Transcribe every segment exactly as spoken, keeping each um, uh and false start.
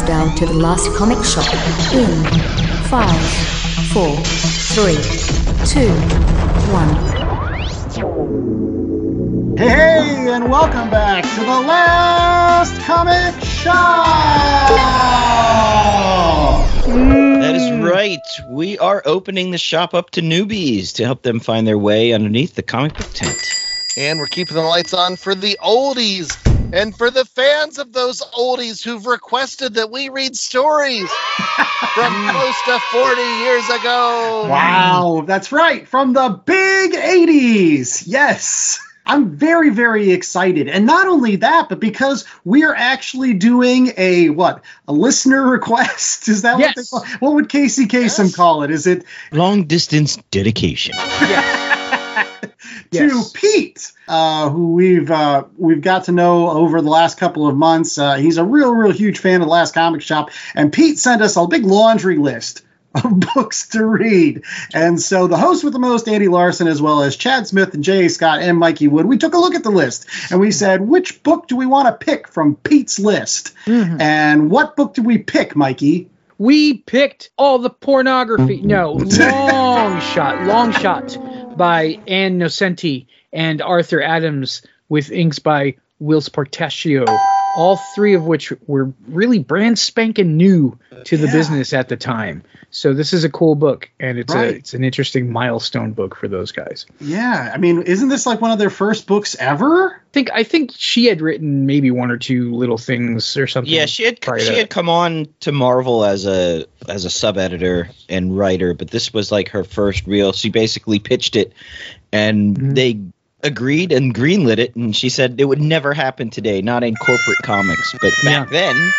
us down to the last comic shop in five, four, three, two, one. Hey, hey, and welcome back to the last comic shop! Mm. That is right. We are opening the shop up to newbies to help them find their way underneath the comic book tent. And we're keeping the lights on for the oldies and for the fans of those oldies who've requested that we read stories from close to forty years ago. Wow, that's right. From the big eighties. Yes. I'm very, very excited. And not only that, but because we're actually doing a, what, a listener request? Is that yes. what they call it? What would Casey Kasem yes. call it? Is it? Long distance dedication. Yes. To yes. Pete, uh, who we've uh, we've got to know over the last couple of months. Uh, he's a real, real huge fan of The Last Comic Shop. And Pete sent us a big laundry list of books to read. And so the host with the most, Andy Larson, as well as Chad Smith and J A Scott and Mikey Wood, we took a look at the list and we said, which book do we want to pick from Pete's list? Mm-hmm. And what book did we pick, Mikey? We picked all the pornography. No, long shot, long shot. By Ann Nocenti and Arthur Adams, with inks by Whilce Portacio, all three of which were really brand spanking new to the yeah. business at the time. So this is a cool book, and it's right. a, it's an interesting milestone book for those guys. Yeah, I mean, isn't this like one of their first books ever? I think I think she had written maybe one or two little things or something. Yeah, she had she to, had come on to Marvel as a as a sub editor and writer, but this was like her first real. She basically pitched it, and mm-hmm. they agreed and greenlit it, and she said it would never happen today, not in corporate comics, but back yeah. then.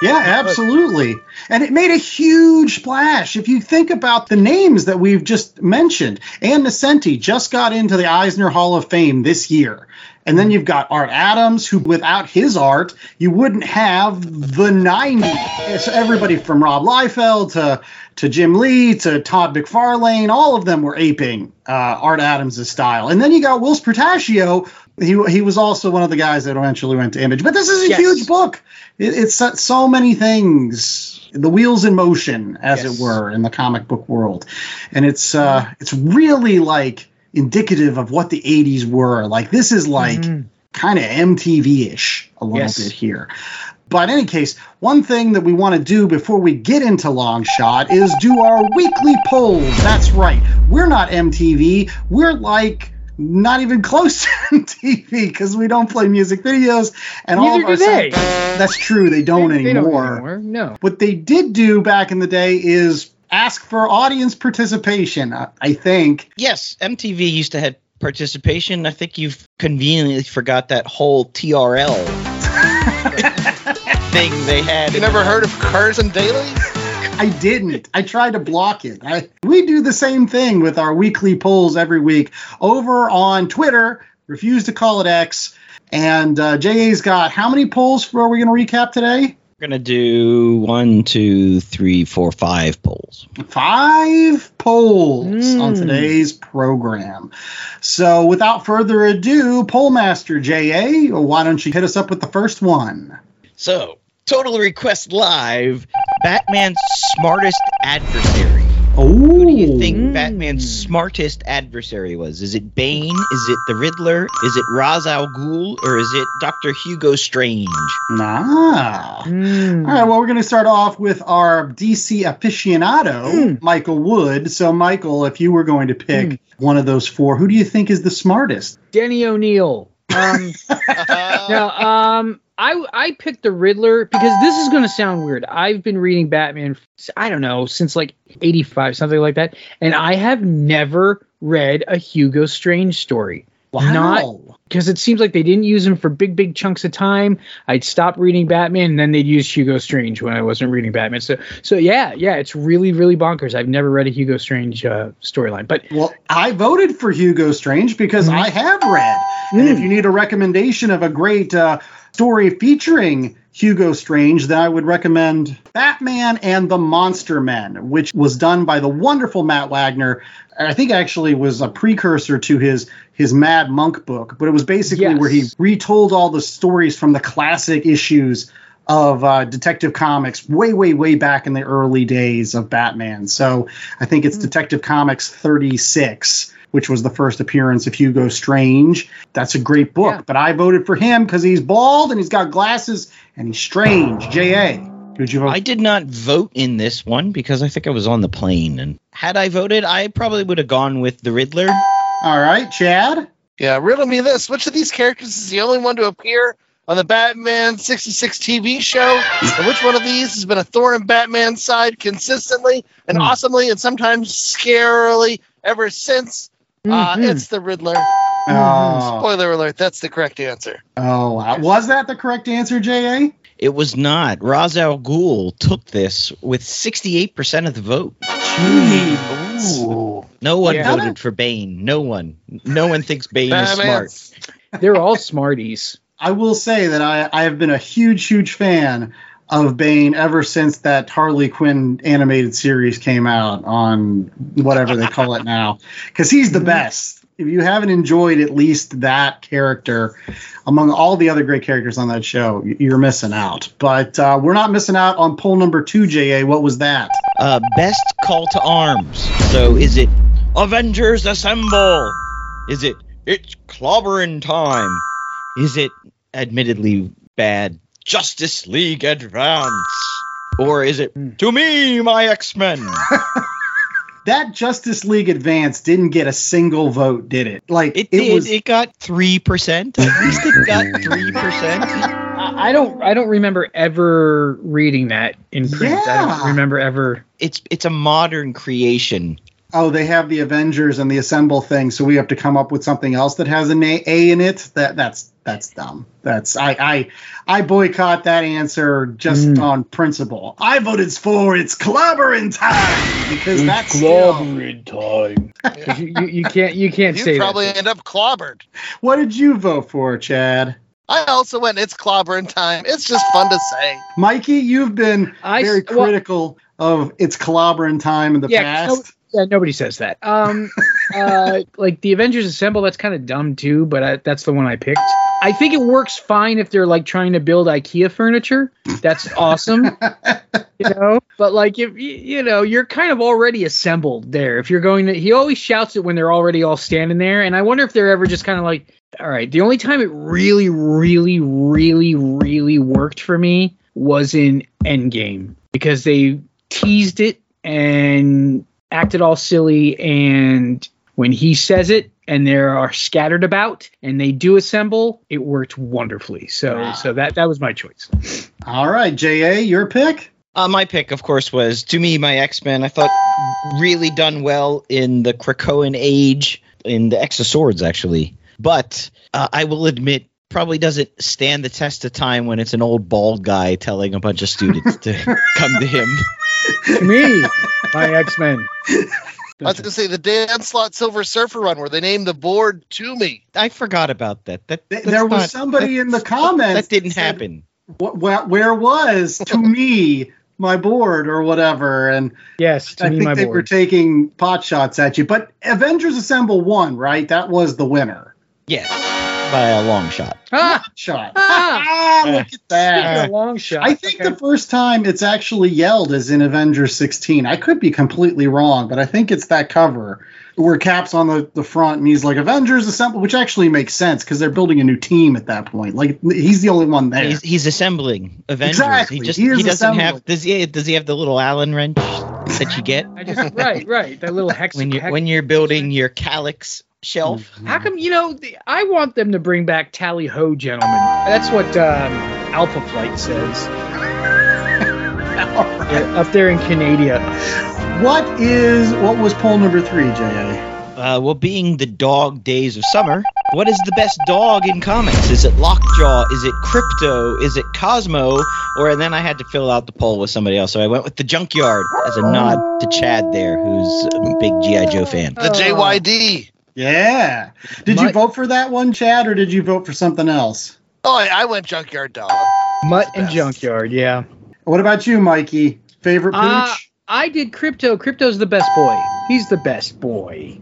Yeah, absolutely. And it made a huge splash. If you think about the names that we've just mentioned, Ann Nocenti just got into the Eisner Hall of Fame this year. And then you've got Art Adams, who without his art, you wouldn't have the nineties. So everybody from Rob Liefeld to, to Jim Lee to Todd McFarlane, all of them were aping uh, Art Adams' style. And then you got Whilce Portacio. He he was also one of the guys that eventually went to Image. But this is a yes. huge book. It, it's so many things, the wheels in motion, as yes. it were, in the comic book world. And it's uh, it's really, like, indicative of what the eighties were. Like, this is, like, mm-hmm. kind of M T V-ish a little yes. bit here. But in any case, one thing that we want to do before we get into Long Shot is do our weekly polls. That's right. We're not M T V. We're, like... not even close to M T V because we don't play music videos, and neither all of our do they. That's true. They don't they, anymore. They don't anymore. No. What they did do back in the day is ask for audience participation. I, I think. Yes, M T V used to have participation. I think you've conveniently forgot that whole T R L thing they had. You never heard of Curzon Daily? I didn't. I tried to block it. I, we do the same thing with our weekly polls every week over on Twitter. Refuse to call it X. And uh, J A's got how many polls are we going to recap today? We're going to do one, two, three, four, five polls. Five polls mm. on today's program. So without further ado, Pollmaster J A, why don't you hit us up with the first one? So... Total Request Live, Batman's smartest adversary. Oh. Who do you think Batman's smartest adversary was? Is it Bane? Is it the Riddler? Is it Ra's al Ghul? Or is it Doctor Hugo Strange? Nah. Mm. All right, well, we're going to start off with our D C aficionado, mm. Michael Wood. So, Michael, if you were going to pick mm. one of those four, who do you think is the smartest? Denny O'Neil. Um, no, um... I, I picked the Riddler because this is going to sound weird. I've been reading Batman, I don't know, since like eighty-five, something like that. And I have never read a Hugo Strange story. Wow. Not because it seems like they didn't use him for big, big chunks of time. I'd stop reading Batman and then they'd use Hugo Strange when I wasn't reading Batman. So, so yeah, yeah, it's really, really bonkers. I've never read a Hugo Strange uh, storyline. But well, I voted for Hugo Strange because I have read. Mm. And if you need a recommendation of a great... Uh, story featuring Hugo Strange, that I would recommend Batman and the Monster Men, which was done by the wonderful Matt Wagner. I think actually was a precursor to his his Mad Monk book, but it was basically yes. where he retold all the stories from the classic issues of uh, Detective Comics way, way, way back in the early days of Batman. So I think it's mm-hmm. Detective Comics thirty-six, which was the first appearance of Hugo Strange. That's a great book, yeah. but I voted for him because he's bald and he's got glasses and he's strange. J A, who'd you vote? I did not vote in this one because I think I was on the plane. And had I voted, I probably would have gone with the Riddler. All right, Chad? Yeah, riddle me this. Which of these characters is the only one to appear on the Batman sixty-six T V show? And which one of these has been a thorn in Batman's side consistently and mm. awesomely and sometimes scarily ever since? Mm-hmm. Uh, it's the Riddler. Oh. Spoiler alert, that's the correct answer. Oh, wow. Was that the correct answer, J A? It was not. Ra's al Ghul took this with sixty-eight percent of the vote. Jeez. Ooh. No one yeah. voted for Bane. No one. No one thinks Bane is smart. They're all smarties. I will say that I, I have been a huge, huge fan of Bane ever since that Harley Quinn animated series came out on whatever they call it now. Because he's the best. If you haven't enjoyed at least that character, among all the other great characters on that show, you're missing out. But uh, we're not missing out on poll number two, J A. What was that? Uh, best call to arms. So is it Avengers Assemble? Is it It's Clobbering Time? Is it admittedly bad Justice League Advance? Or is it To Me, My X-Men? That Justice League Advance didn't get a single vote, did it? Like It, it did. Was... It got three percent. At least it got three percent. I don't I don't remember ever reading that in print. Yeah. I don't remember ever. It's it's a modern creation. Oh, they have the Avengers and the Assemble thing, so we have to come up with something else that has an A, a in it. That that's that's dumb. That's I I, I boycott that answer just mm. on principle. I voted for It's Clobbering Time because it's that's clobbering time. you, you, you can't you can't you say probably that. End up clobbered. What did you vote for, Chad? I also went It's Clobbering Time. It's just fun to say. Mikey, you've been I, very critical well, of It's Clobbering Time in the yeah, past. No, yeah, nobody says that. Um, uh, like the Avengers Assemble, that's kind of dumb too, but I, that's the one I picked. I think it works fine if they're like trying to build IKEA furniture. That's awesome. You know, but like if you know, you're kind of already assembled there. If you're going to, he always shouts it when they're already all standing there, and I wonder if they're ever just kind of like, all right, the only time it really, really, really, really worked for me was in Endgame because they teased it and acted all silly. And when he says it and they are scattered about and they do assemble, it worked wonderfully. So wow. so that, that was my choice. All right, J A, your pick? Uh, my pick, of course, was To Me, My X-Men. I thought really done well in the Krakoan age, in the X of Swords, actually. But uh, I will admit, probably doesn't stand the test of time when it's an old bald guy telling a bunch of students to come to him. To me, my X-Men. I was going to say the Dan Slott Silver Surfer run where they named the board To Me. I forgot about that. that Th- there was not, somebody in the comments. That didn't that happen. Said, where, where was To Me, my board or whatever? And yes, to I me, think my they board. Were taking pot shots at you. But Avengers Assemble won, right? That was the winner. Yes, by a long shot. Ah, shot. Ah, ah, look at that. A long shot. I think okay. the first time it's actually yelled is in Avengers sixteen. I could be completely wrong, but I think it's that cover where Cap's on the, the front and he's like, Avengers Assemble, which actually makes sense because they're building a new team at that point. Like, he's the only one there. He's, he's assembling Avengers. Exactly. He, just, he, he doesn't assembling. have, does he, does he have the little Allen wrench that you get? I just, right, right. That little hex. When, you, hex- when you're building your calyx shelf. Mm-hmm. How come, you know, the, I want them to bring back Tally Ho, gentlemen. That's what um, Alpha Flight says. Right. Yeah, up there in Canada. What is, what was poll number three, J A? Uh, well, being the dog days of summer, what is the best dog in comics? Is it Lockjaw? Is it Crypto? Is it Cosmo? Or, and then I had to fill out the poll with somebody else, so I went with the Junkyard as a nod to Chad there, who's a big G I. Joe fan. The J Y D. Yeah. Did Mutt, you vote for that one, Chad, or did you vote for something else? Oh, I, I went Junkyard Dog. Mutt and Junkyard, yeah. What about you, Mikey? Favorite pooch? Uh, I did Crypto. Crypto's the best boy. He's the best boy.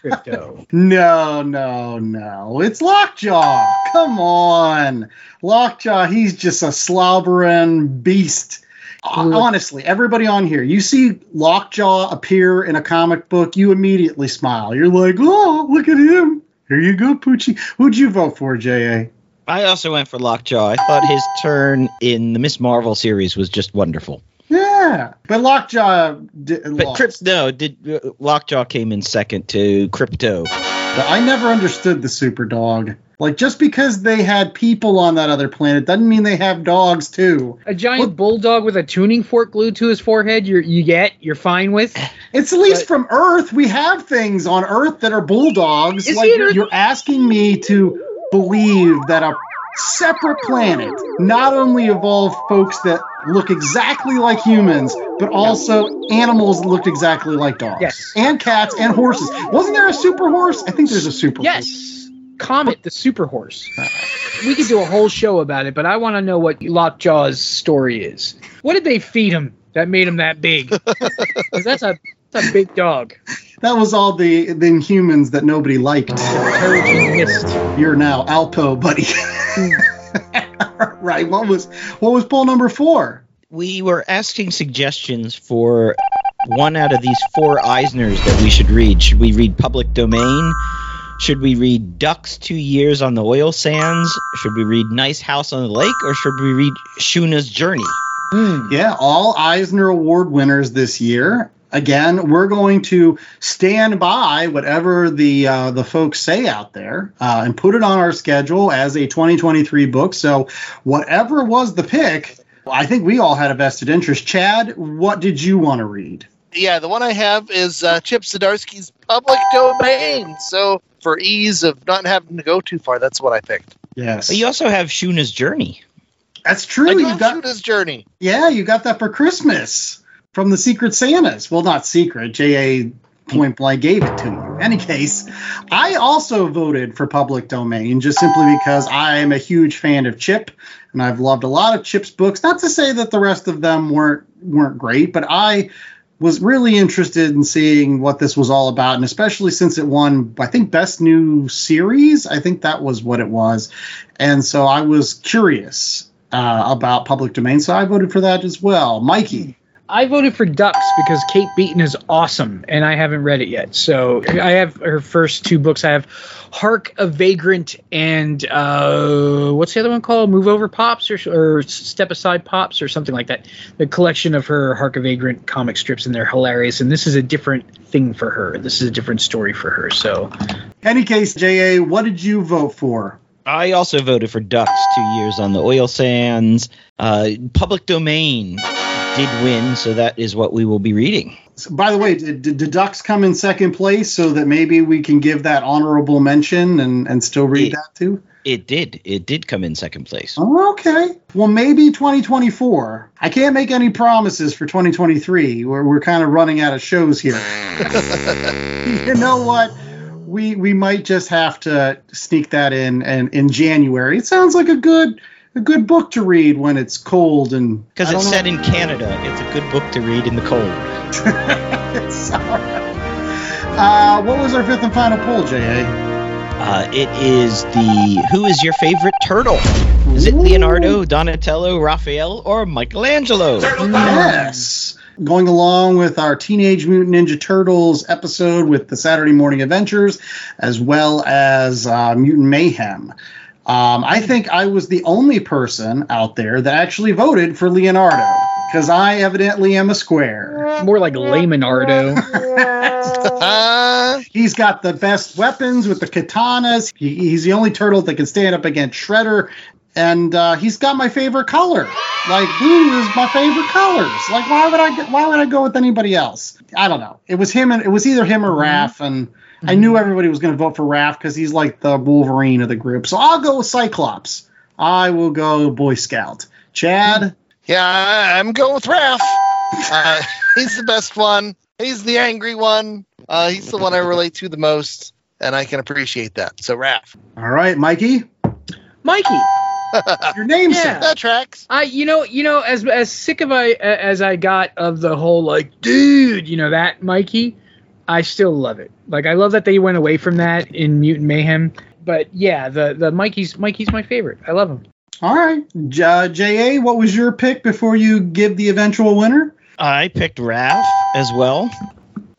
crypto. No, no, no. It's Lockjaw. Come on. Lockjaw, he's just a slobbering beast. Honestly, everybody on here, you see Lockjaw appear in a comic book, you immediately smile. You're like, oh, look at him. Here you go, Poochie. Who'd you vote for, J A? I also went for Lockjaw. I thought his turn in the Miss Marvel series was just wonderful. Yeah, but Lockjaw did, but lost. Crypto did. Uh, Lockjaw came in second to Crypto. I never understood the super dog. Like, just because they had people on that other planet doesn't mean they have dogs too. A giant well, bulldog with a tuning fork glued to his forehead. You're, you get. You're fine with. It's at least but, from Earth. We have things on Earth that are bulldogs. Like you're, you're asking me to believe that a separate planet not only evolved folks that look exactly like humans, but also animals that looked exactly like dogs. Yes. And cats and horses. Wasn't there a super horse? I think there's a super yes. horse. Yes. Comet the super horse. We could do a whole show about it, but I want to know what Lockjaw's story is. What did they feed him that made him that big? Because that's a, that's a big dog. That was all the, the Inhumans that nobody liked. You're now Alpo, buddy. Right. What was what was poll number four? We were asking suggestions for one out of these four Eisners that we should read. Should we read Public Domain? Should we read Ducks Two Years on the Oil Sands? Should we read Nice House on the Lake? Or should we read Shuna's Journey? Mm. Yeah, all Eisner Award winners this year. Again, we're going to stand by whatever the uh, the folks say out there uh, and put it on our schedule as a twenty twenty-three book. So whatever was the pick, I think we all had a vested interest. Chad, what did you want to read? Yeah, the one I have is uh, Chip Zdarsky's Public Domain. So for ease of not having to go too far, that's what I picked. Yes. But you also have Shuna's Journey. That's true. I you got Shuna's Journey. Yeah, you got that for Christmas. From the Secret Santas. Well, not secret. J A point blank gave it to you. In any case, I also voted for Public Domain just simply because I am a huge fan of Chip, and I've loved a lot of Chip's books. Not to say that the rest of them weren't weren't great, but I was really interested in seeing what this was all about, and especially since it won, I think, Best New Series. I think that was what it was. And so I was curious uh, about Public Domain, so I voted for that as well. Mikey. I voted for Ducks because Kate Beaton is awesome, and I haven't read it yet. So I have her first two books. I have Hark a Vagrant and uh, what's the other one called? Move Over Pops or, or Step Aside Pops or something like that. The collection of her Hark a Vagrant comic strips, and they're hilarious. And this is a different thing for her. This is a different story for her. So, any case, J A, what did you vote for? I also voted for Ducks, Two Years on the Oil Sands, uh, Public Domain. Did win, so that is what we will be reading. So, by the way, did, did the Ducks come in second place so that maybe we can give that honorable mention and, and still read it, that too? It did. It did come in second place. Oh, okay. Well, maybe twenty twenty-four. I can't make any promises for twenty twenty-three. We're, we're kind of running out of shows here. You know what? We, we might just have to sneak that in and in January. It sounds like a good... a good book to read when it's cold, and because it's set in Canada, it's a good book to read in the cold. It's all right. Uh, what was our fifth and final poll, J A? Uh, it is the who is your favorite turtle? Is it Leonardo, Donatello, Raphael, or Michelangelo? Turtle. Yes. Going along with our Teenage Mutant Ninja Turtles episode with the Saturday Morning Adventures, as well as uh, Mutant Mayhem. Um, I think I was the only person out there that actually voted for Leonardo, because I evidently am a square. More like Lemonardo. uh, he's got the best weapons with the katanas. He, he's the only turtle that can stand up against Shredder. And uh, he's got my favorite color. Like, blue is my favorite colors. Like, why would I why would I go with anybody else? I don't know. It was him, and it was either him or Raph, and... I knew everybody was going to vote for Raph because he's like the Wolverine of the group. So I'll go with Cyclops. I will go Boy Scout. Chad? Yeah, I'm going with Raph. Uh, he's the best one. He's the angry one. Uh, he's the one I relate to the most, and I can appreciate that. So Raph. All right, Mikey? Mikey. Your name's yeah. That tracks. I, you know, you know, as as sick of I as I got of the whole like, dude, you know that Mikey. I still love it. Like, I love that they went away from that in Mutant Mayhem. But yeah, the the Mikey's Mikey's my favorite. I love him. All right, uh, J A, what was your pick before you give the eventual winner? I picked Raph as well.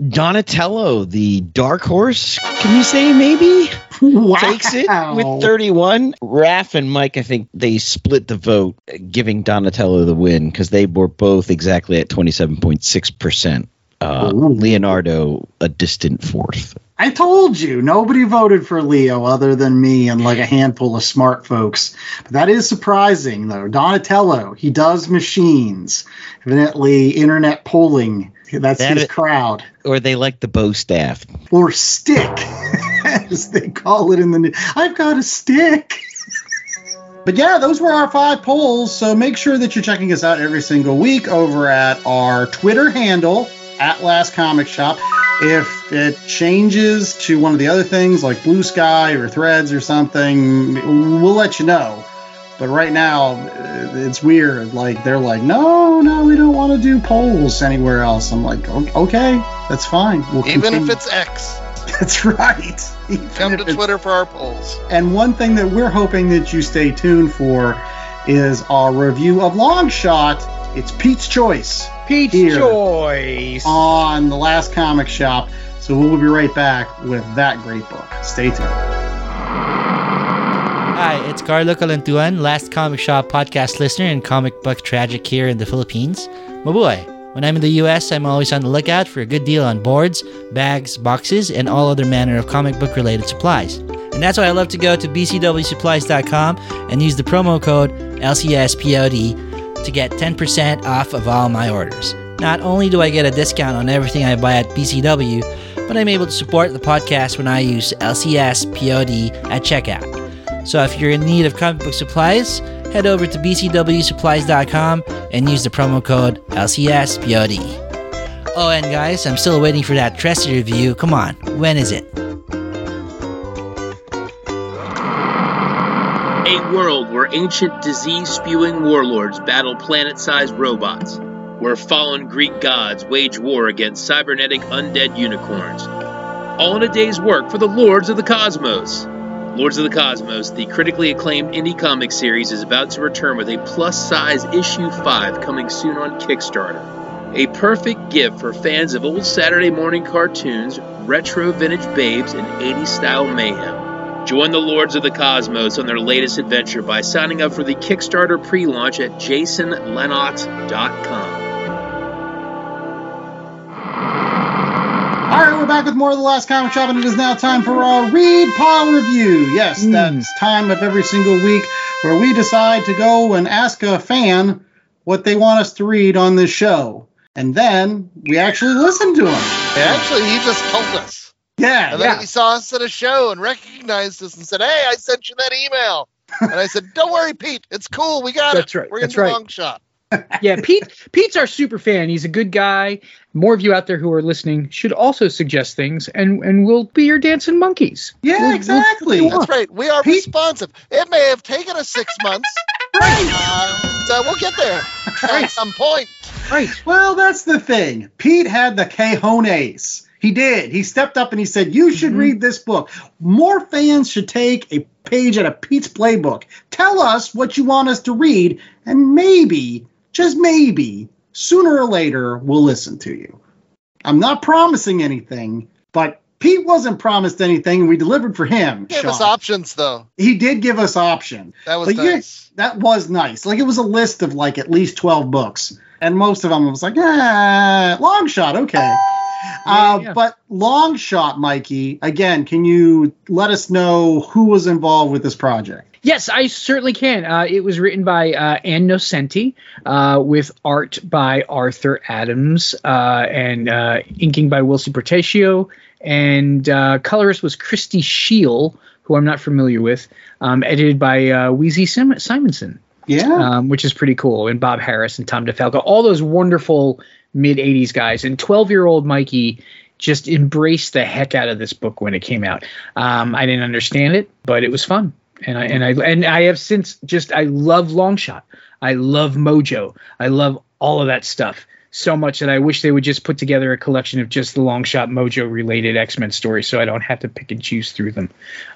Donatello, the dark horse, can you say maybe? Wow. Takes it with thirty-one. Raph and Mike, I think they split the vote, giving Donatello the win because they were both exactly at twenty-seven point six percent. Uh, Leonardo, a distant fourth. I told you, nobody voted for Leo other than me and like a handful of smart folks. But that is surprising, though. Donatello, he does machines. Evidently, internet polling, that's that his it, crowd. Or they like the bow staff. Or stick, as they call it in the news. I've got a stick. But yeah, those were our five polls. So make sure that you're checking us out every single week over at our Twitter handle, At Last Comic Shop. If it changes to one of the other things like Blue Sky or Threads or something, we'll let you know. But right now, it's weird. Like, they're like, no, no, we don't want to do polls anywhere else. I'm like, okay, that's fine. We'll Even continue. If it's X. That's right. Even Come to Twitter for our polls. And one thing that we're hoping that you stay tuned for is our review of Longshot. It's Pete's Choice. Pete's Choice on The Last Comic Shop. So we'll be right back with that great book. Stay tuned. Hi, it's Carlo Calantuan, Last Comic Shop podcast listener and comic book tragic here in the Philippines. Mabuhay! When I'm in the U S, I'm always on the lookout for a good deal on boards, bags, boxes, and all other manner of comic book related supplies. And that's why I love to go to b c w supplies dot com and use the promo code L C S P O D to get ten percent off of all my orders. Not only do I get a discount on everything I buy at B C W, but I'm able to support the podcast when I use L C S P O D at checkout. So if you're in need of comic book supplies, head over to b c w supplies dot com and use the promo code L C S P O D. Oh, and guys, I'm still waiting for that Tressie review. Come on, when is it? A world where ancient disease-spewing warlords battle planet-sized robots, where fallen Greek gods wage war against cybernetic undead unicorns. All in a day's work for the Lords of the Cosmos. Lords of the Cosmos, the critically acclaimed indie comic series, is about to return with a plus-size issue five coming soon on Kickstarter. A perfect gift for fans of old Saturday morning cartoons, retro vintage babes, and eighties-style mayhem. Join the Lords of the Cosmos on their latest adventure by signing up for the Kickstarter pre-launch at jason lennox dot com. All right, we're back with more of The Last Comic Shop, and it is now time for our Read Pal Review. Yes, mm. that's time of every single week where we decide to go and ask a fan what they want us to read on this show. And then we actually listen to him. Actually, he just told us. Yeah, and then yeah. he saw us at a show and recognized us and said, "Hey, I sent you that email." And I said, "Don't worry, Pete. It's cool. We got That's it. Right. We're going to right. long shot." Yeah, Pete. Pete's our super fan. He's a good guy. More of you out there who are listening should also suggest things, and, and we'll be your dancing monkeys. Yeah, we'll, exactly. We'll That's right. We are Pete. responsive. It may have taken us six months. Right. Uh, so we'll get there right. at some point. Right. Well, that's the thing. Pete had the cojones. He did. He stepped up and he said, you should mm-hmm. read this book. More fans should take a page out of Pete's playbook. Tell us what you want us to read, and maybe, just maybe, sooner or later, we'll listen to you. I'm not promising anything, but Pete wasn't promised anything, and we delivered for him. He gave Sean. us options, though. He did give us options. That was but nice. Yeah, that was nice. Like, it was a list of, like, at least twelve books, and most of them was like, ah, long shot, okay. Uh, yeah, yeah. But long shot, Mikey, again, can you let us know who was involved with this project? Yes, I certainly can. Uh, it was written by uh, Ann Nocenti uh, with art by Arthur Adams uh, and uh, inking by Whilce Portacio. And uh, colorist was Christy Scheel, who I'm not familiar with, um, edited by uh, Wheezy Sim- Simonson. Yeah, um, which is pretty cool. And Bob Harris and Tom DeFalco, all those wonderful mid eighties guys. And twelve-year-old Mikey just embraced the heck out of this book when it came out. Um, I didn't understand it, but it was fun. And I and I and I have since just I love Longshot. I love Mojo. I love all of that stuff. so much that I wish they would just put together a collection of just the Longshot Mojo related X-Men stories so I don't have to pick and choose through them.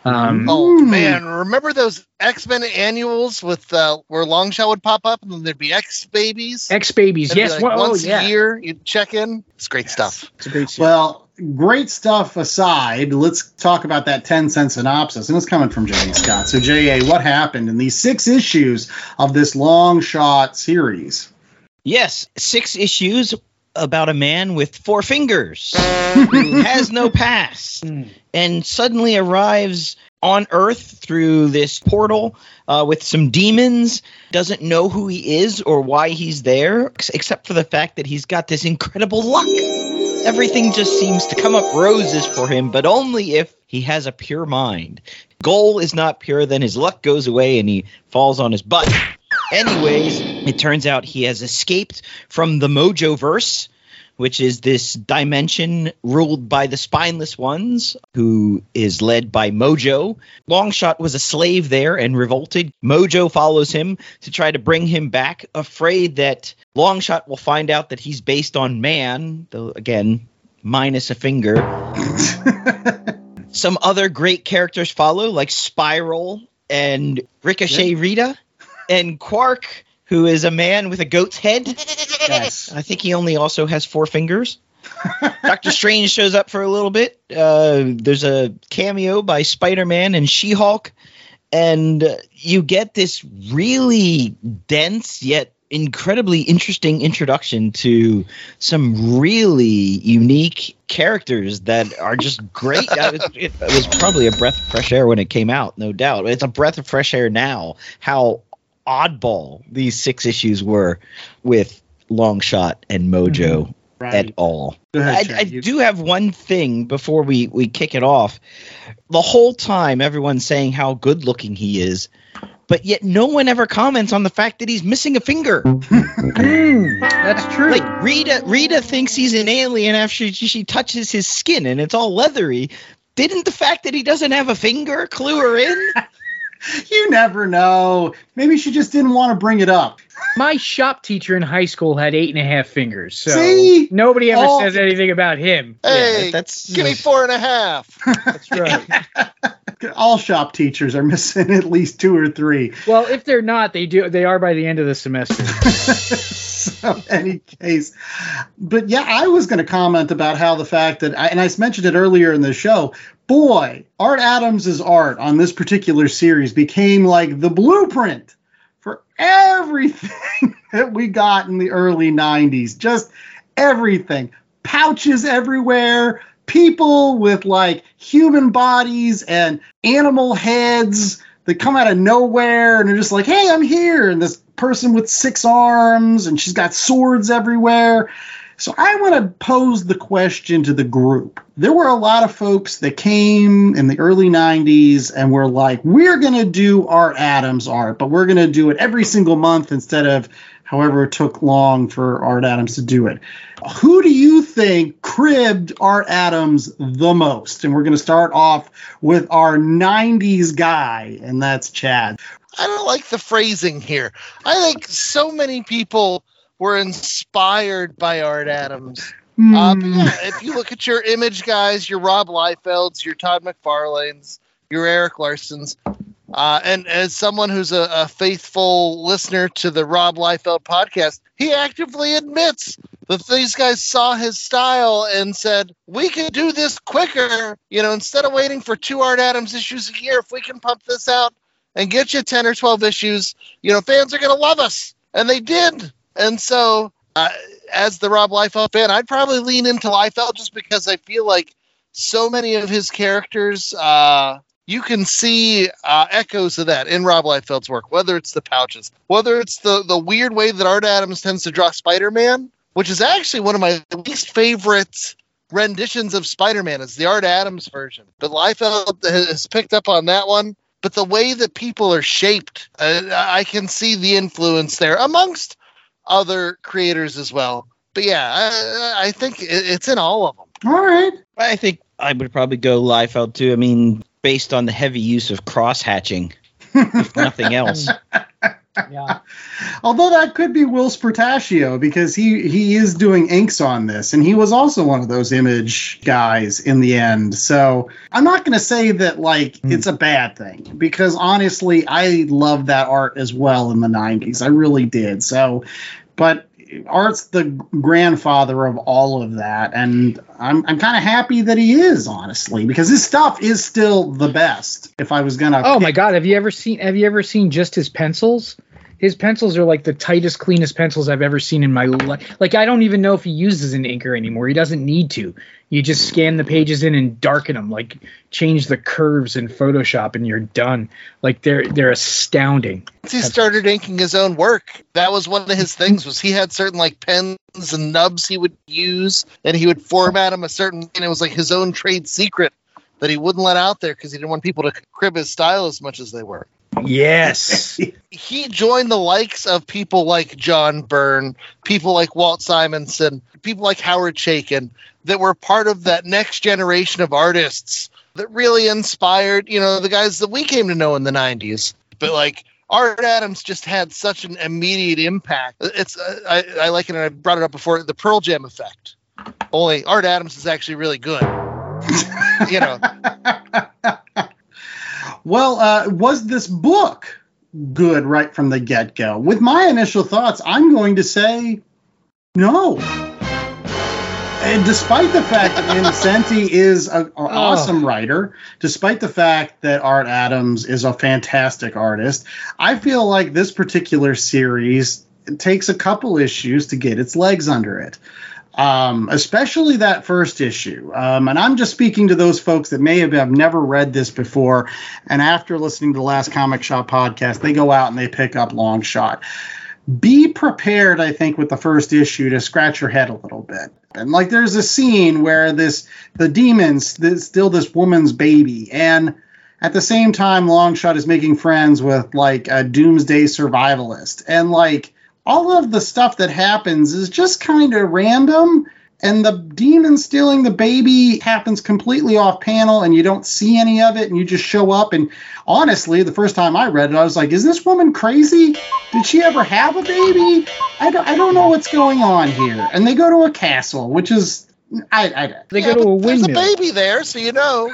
Um, oh, man. Remember those X-Men annuals with uh, where Longshot would pop up and then there'd be X-Babies? X-Babies, That'd yes. Like well, once oh, yeah. a year, you'd check in. It's great yes. stuff. It's a great stuff. Well, great stuff aside, let's talk about that ten cent synopsis. And it's coming from J A Scott. So, J A, what happened in these six issues of this Longshot series? Yes, six issues about a man with four fingers who has no past and suddenly arrives on Earth through this portal uh, with some demons, doesn't know who he is or why he's there, except for the fact that he's got this incredible luck. Everything just seems to come up roses for him, but only if he has a pure mind. Goal is not pure, then his luck goes away and he falls on his butt. Anyways, it turns out he has escaped from the Mojoverse, which is this dimension ruled by the Spineless Ones, who is led by Mojo. Longshot was a slave there and revolted. Mojo follows him to try to bring him back, afraid that Longshot will find out that he's based on man, though, again, minus a finger. Some other great characters follow, like Spiral and Ricochet yep. Rita. And Quark, who is a man with a goat's head. Yes. I think he only also has four fingers. Doctor Strange shows up for a little bit. Uh, there's a cameo by Spider-Man and She-Hulk. And uh, you get this really dense yet incredibly interesting introduction to some really unique characters that are just great. It was probably a breath of fresh air when it came out, no doubt. It's a breath of fresh air now, how oddball these six issues were with Longshot and Mojo mm-hmm. right. at all. Ahead, I, I do have one thing before we, we kick it off. The whole time everyone's saying how good looking he is, but yet no one ever comments on the fact that he's missing a finger. mm, that's true. Like Rita Rita thinks he's an alien after she, she touches his skin and it's all leathery. Didn't the fact that he doesn't have a finger clue her in? You never know. Maybe she just didn't want to bring it up. My shop teacher in high school had eight and a half fingers, so See? nobody ever oh. says anything about him. Hey, yeah, that's, give me four and a half. That's right. All shop teachers are missing at least two or three. Well, if they're not, they do. They are by the end of the semester. So, any case, but yeah, I was going to comment about how the fact that, I, and I mentioned it earlier in the show. Boy, Art Adams' art on this particular series became like the blueprint for everything that we got in the early nineties. Just everything. Pouches everywhere. People with like human bodies and animal heads that come out of nowhere and are just like, hey, I'm here. And this person with six arms and she's got swords everywhere. So I want to pose the question to the group. There were a lot of folks that came in the early nineties and were like, we're going to do Art Adams art, but we're going to do it every single month instead of however it took long for Art Adams to do it. Who do you think cribbed Art Adams the most? And we're going to start off with our nineties guy, and that's Chad. I don't like the phrasing here. I think so many people were inspired by Art Adams. Mm. Um, yeah, if you look at your image guys, your Rob Liefelds, your Todd McFarlane's, your Eric Larson's, uh, and as someone who's a, a faithful listener to the Rob Liefeld podcast, he actively admits that these guys saw his style and said, we can do this quicker. You know, instead of waiting for two Art Adams issues a year, if we can pump this out and get you ten or twelve issues, you know, fans are going to love us. And they did. And so, uh, as the Rob Liefeld fan, I'd probably lean into Liefeld just because I feel like so many of his characters, uh, you can see uh, echoes of that in Rob Liefeld's work, whether it's the pouches, whether it's the, the weird way that Art Adams tends to draw Spider-Man, which is actually one of my least favorite renditions of Spider-Man is the Art Adams version. But Liefeld has picked up on that one. But the way that people are shaped, uh, I can see the influence there amongst other creators as well. But yeah, I, I think it's in all of them. All right. I think I would probably go Liefeld too. I mean, based on the heavy use of cross-hatching, if nothing else. Yeah. Although that could be Whilce Portacio, because he, he is doing inks on this, and he was also one of those Image guys in the end. So I'm not going to say that, like, mm. it's a bad thing, because honestly, I loved that art as well in the nineties. I really did. So, but art's the grandfather of all of that, and I'm I'm kind of happy that he is, honestly, because his stuff is still the best. If I was gonna, oh my God, have you ever seen have you ever seen just his pencils? His pencils are like the tightest, cleanest pencils I've ever seen in my life. Like, I don't even know if he uses an inker anymore. He doesn't need to. You just scan the pages in and darken them, like change the curves in Photoshop, and you're done. Like, they're they're astounding. He started inking his own work. That was one of his things, was he had certain like pens and nubs he would use, and he would format them a certain, and it was like his own trade secret that he wouldn't let out there because he didn't want people to crib his style as much as they were. Yes. He joined the likes of people like John Byrne, people like Walt Simonson, people like Howard Chaykin, that were part of that next generation of artists that really inspired, you know, the guys that we came to know in the nineties. But like, Arthur Adams just had such an immediate impact. It's uh, I, I like it, and I brought it up before, the Pearl Jam effect. Only Arthur Adams is actually really good. You know. Well, uh, was this book good right from the get-go? With my initial thoughts, I'm going to say no. And despite the fact that Nocenti is an oh. awesome writer, despite the fact that Art Adams is a fantastic artist, I feel like this particular series takes a couple issues to get its legs under it. Um, especially that first issue. Um, and I'm just speaking to those folks that may have, have never read this before, and after listening to the last Comic Shop podcast, they go out and they pick up Longshot. Be prepared, I think, with the first issue to scratch your head a little bit. And like, there's a scene where this the demon's this, still this woman's baby, and at the same time, Longshot is making friends with like a doomsday survivalist, and like, all of the stuff that happens is just kind of random, and the demon stealing the baby happens completely off panel, and you don't see any of it, and you just show up. And honestly, the first time I read it, I was like, is this woman crazy? Did she ever have a baby? I don't, I don't know what's going on here. And they go to a castle, which is, I, I they yeah, go to a windmill. There's a baby there, so you know.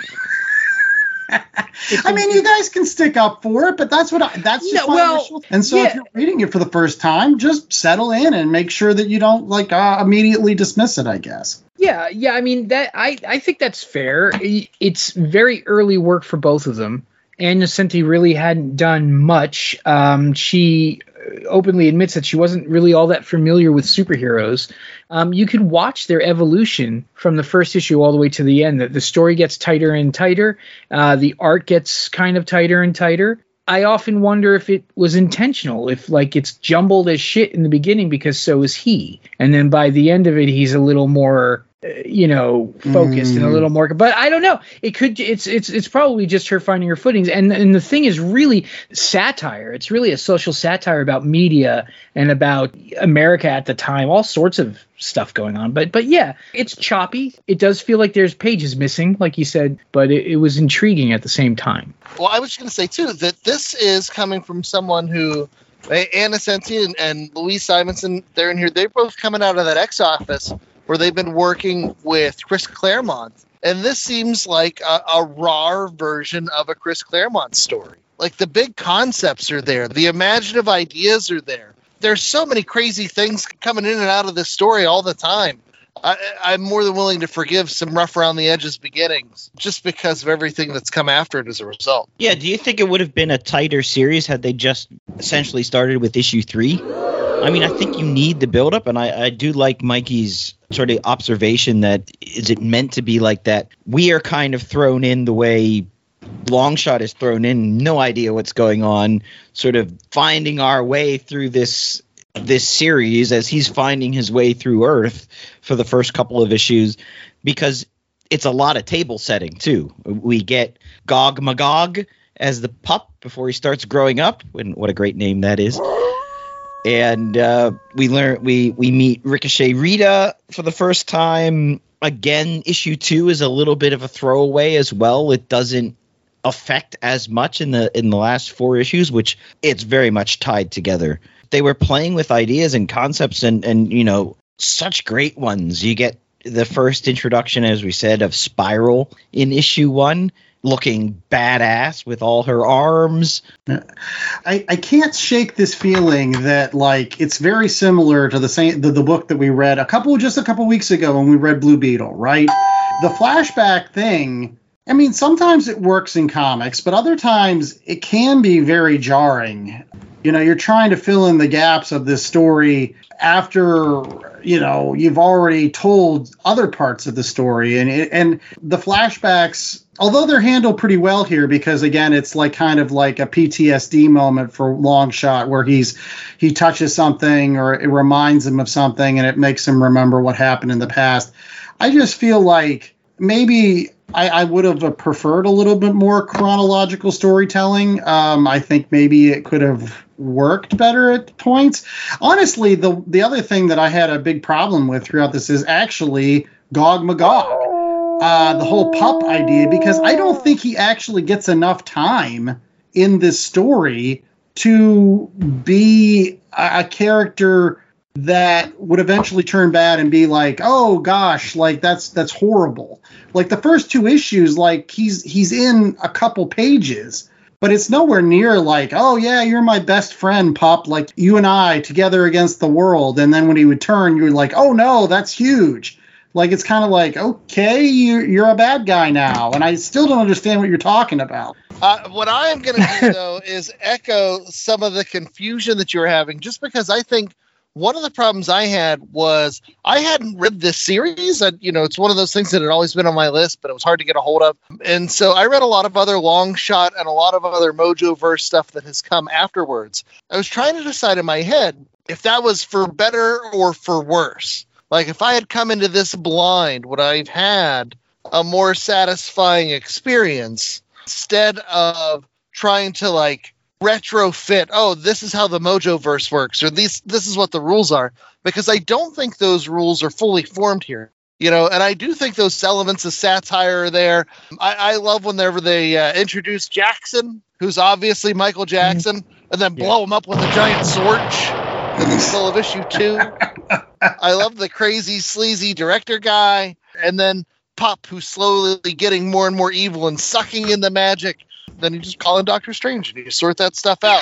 I mean, you guys can stick up for it, but that's what I, that's just no, my well, initial. And so yeah. if you're reading it for the first time, just settle in and make sure that you don't like uh, immediately dismiss it, I guess. Yeah. Yeah. I mean, that I, I think that's fair. It's very early work for both of them. Ann Nocenti really hadn't done much. Um, she openly admits that she wasn't really all that familiar with superheroes. Um, you could watch their evolution from the first issue all the way to the end. That the story gets tighter and tighter. Uh, the art gets kind of tighter and tighter. I often wonder if it was intentional, if like it's jumbled as shit in the beginning because so is he. And then by the end of it, he's a little more... you know, focused mm. and a little more, but I don't know. It could, it's, it's, it's probably just her finding her footings. And and the thing is really satire. It's really a social satire about media and about America at the time, all sorts of stuff going on. But, but yeah, it's choppy. It does feel like there's pages missing, like you said, but it, it was intriguing at the same time. Well, I was going to say too, that this is coming from someone who, Ann Nocenti and, and Louise Simonson, they're in here. They're both coming out of that X office, where they've been working with Chris Claremont. And this seems like a, a raw version of a Chris Claremont story. Like, the big concepts are there. The imaginative ideas are there. There's so many crazy things coming in and out of this story all the time. I, I'm more than willing to forgive some rough around the edges beginnings just because of everything that's come after it as a result. Yeah, do you think it would have been a tighter series had they just essentially started with issue three? I mean, I think you need the buildup, and I, I do like Mikey's sort of observation that is it meant to be like that. We are kind of thrown in the way Longshot is thrown in, no idea what's going on, sort of finding our way through this this series as he's finding his way through Earth for the first couple of issues, because it's a lot of table setting too. We get Gog Magog as the pup before he starts growing up, and what a great name that is. And uh, we learn we we meet Ricochet Rita for the first time. Again, issue two is a little bit of a throwaway as well. It doesn't affect as much in the in the last four issues, which it's very much tied together. They were playing with ideas and concepts and, and you know, such great ones. You get the first introduction, as we said, of Spiral in issue one, looking badass with all her arms. I, I can't shake this feeling that, like, it's very similar to the same the, the book that we read a couple just a couple weeks ago when we read Blue Beetle, right? The flashback thing, I mean, sometimes it works in comics, but other times it can be very jarring. You know, you're trying to fill in the gaps of this story after, you know, you've already told other parts of the story. And and the flashbacks, although they're handled pretty well here, because, again, it's like kind of like a P T S D moment for Longshot where he's he touches something or it reminds him of something and it makes him remember what happened in the past. I just feel like maybe I, I would have preferred a little bit more chronological storytelling. Um, I think maybe it could have worked better at points. Honestly, the the other thing that I had a big problem with throughout this is actually Gog Magog, uh, the whole pup idea, because I don't think he actually gets enough time in this story to be a, a character that would eventually turn bad and be like, oh gosh, like that's that's horrible. Like the first two issues, like he's he's in a couple pages, but it's nowhere near like, oh yeah, you're my best friend, Pop, like you and I together against the world. And then when he would turn, you're like, oh no, that's huge. Like it's kind of like, okay, you, you're a bad guy now, and I still don't understand what you're talking about. Uh, what I am going to do though is echo some of the confusion that you're having, just because I think one of the problems I had was I hadn't read this series. I, you know, it's one of those things that had always been on my list, but it was hard to get a hold of. And so I read a lot of other Longshot and a lot of other Mojoverse stuff that has come afterwards. I was trying to decide in my head if that was for better or for worse. Like if I had come into this blind, would I have had a more satisfying experience instead of trying to like retrofit, oh, this is how the Mojoverse works, or these, this is what the rules are, because I don't think those rules are fully formed here, you know, and I do think those elements of satire are there. I, I love whenever they uh, introduce Jackson, who's obviously Michael Jackson, and then yeah. blow him up with a giant sword in the middle of issue two. I love the crazy, sleazy director guy, and then Pop, who's slowly getting more and more evil and sucking in the magic. Then you just call in Doctor Strange and you sort that stuff out.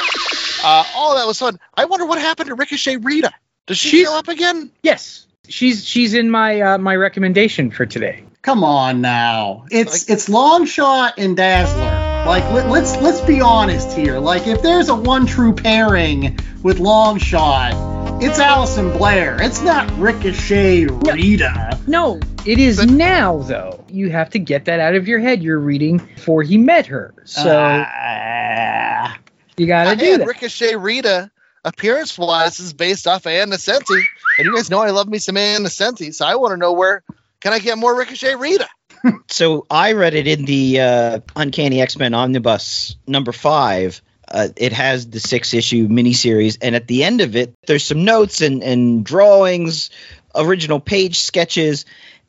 Uh, all that was fun. I wonder what happened to Ricochet Rita. Does she show up again? Yes, she's she's in my uh, my recommendation for today. Come on now, it's like, it's Longshot and Dazzler. Like let, let's let's be honest here. Like if there's a one true pairing with Longshot, it's Alison Blair. It's not Ricochet Rita. No. no. It is but, now, though. You have to get that out of your head. You're reading Before He Met Her. So uh, you got to do that. Ricochet Rita, appearance-wise, is based off of Ann Nocenti. And you guys know I love me some Ann Nocenti, so I want to know where can I get more Ricochet Rita? So I read it in the uh, Uncanny X-Men Omnibus number five. Uh, it has the six-issue miniseries. And at the end of it, there's some notes and, and drawings, original page sketches,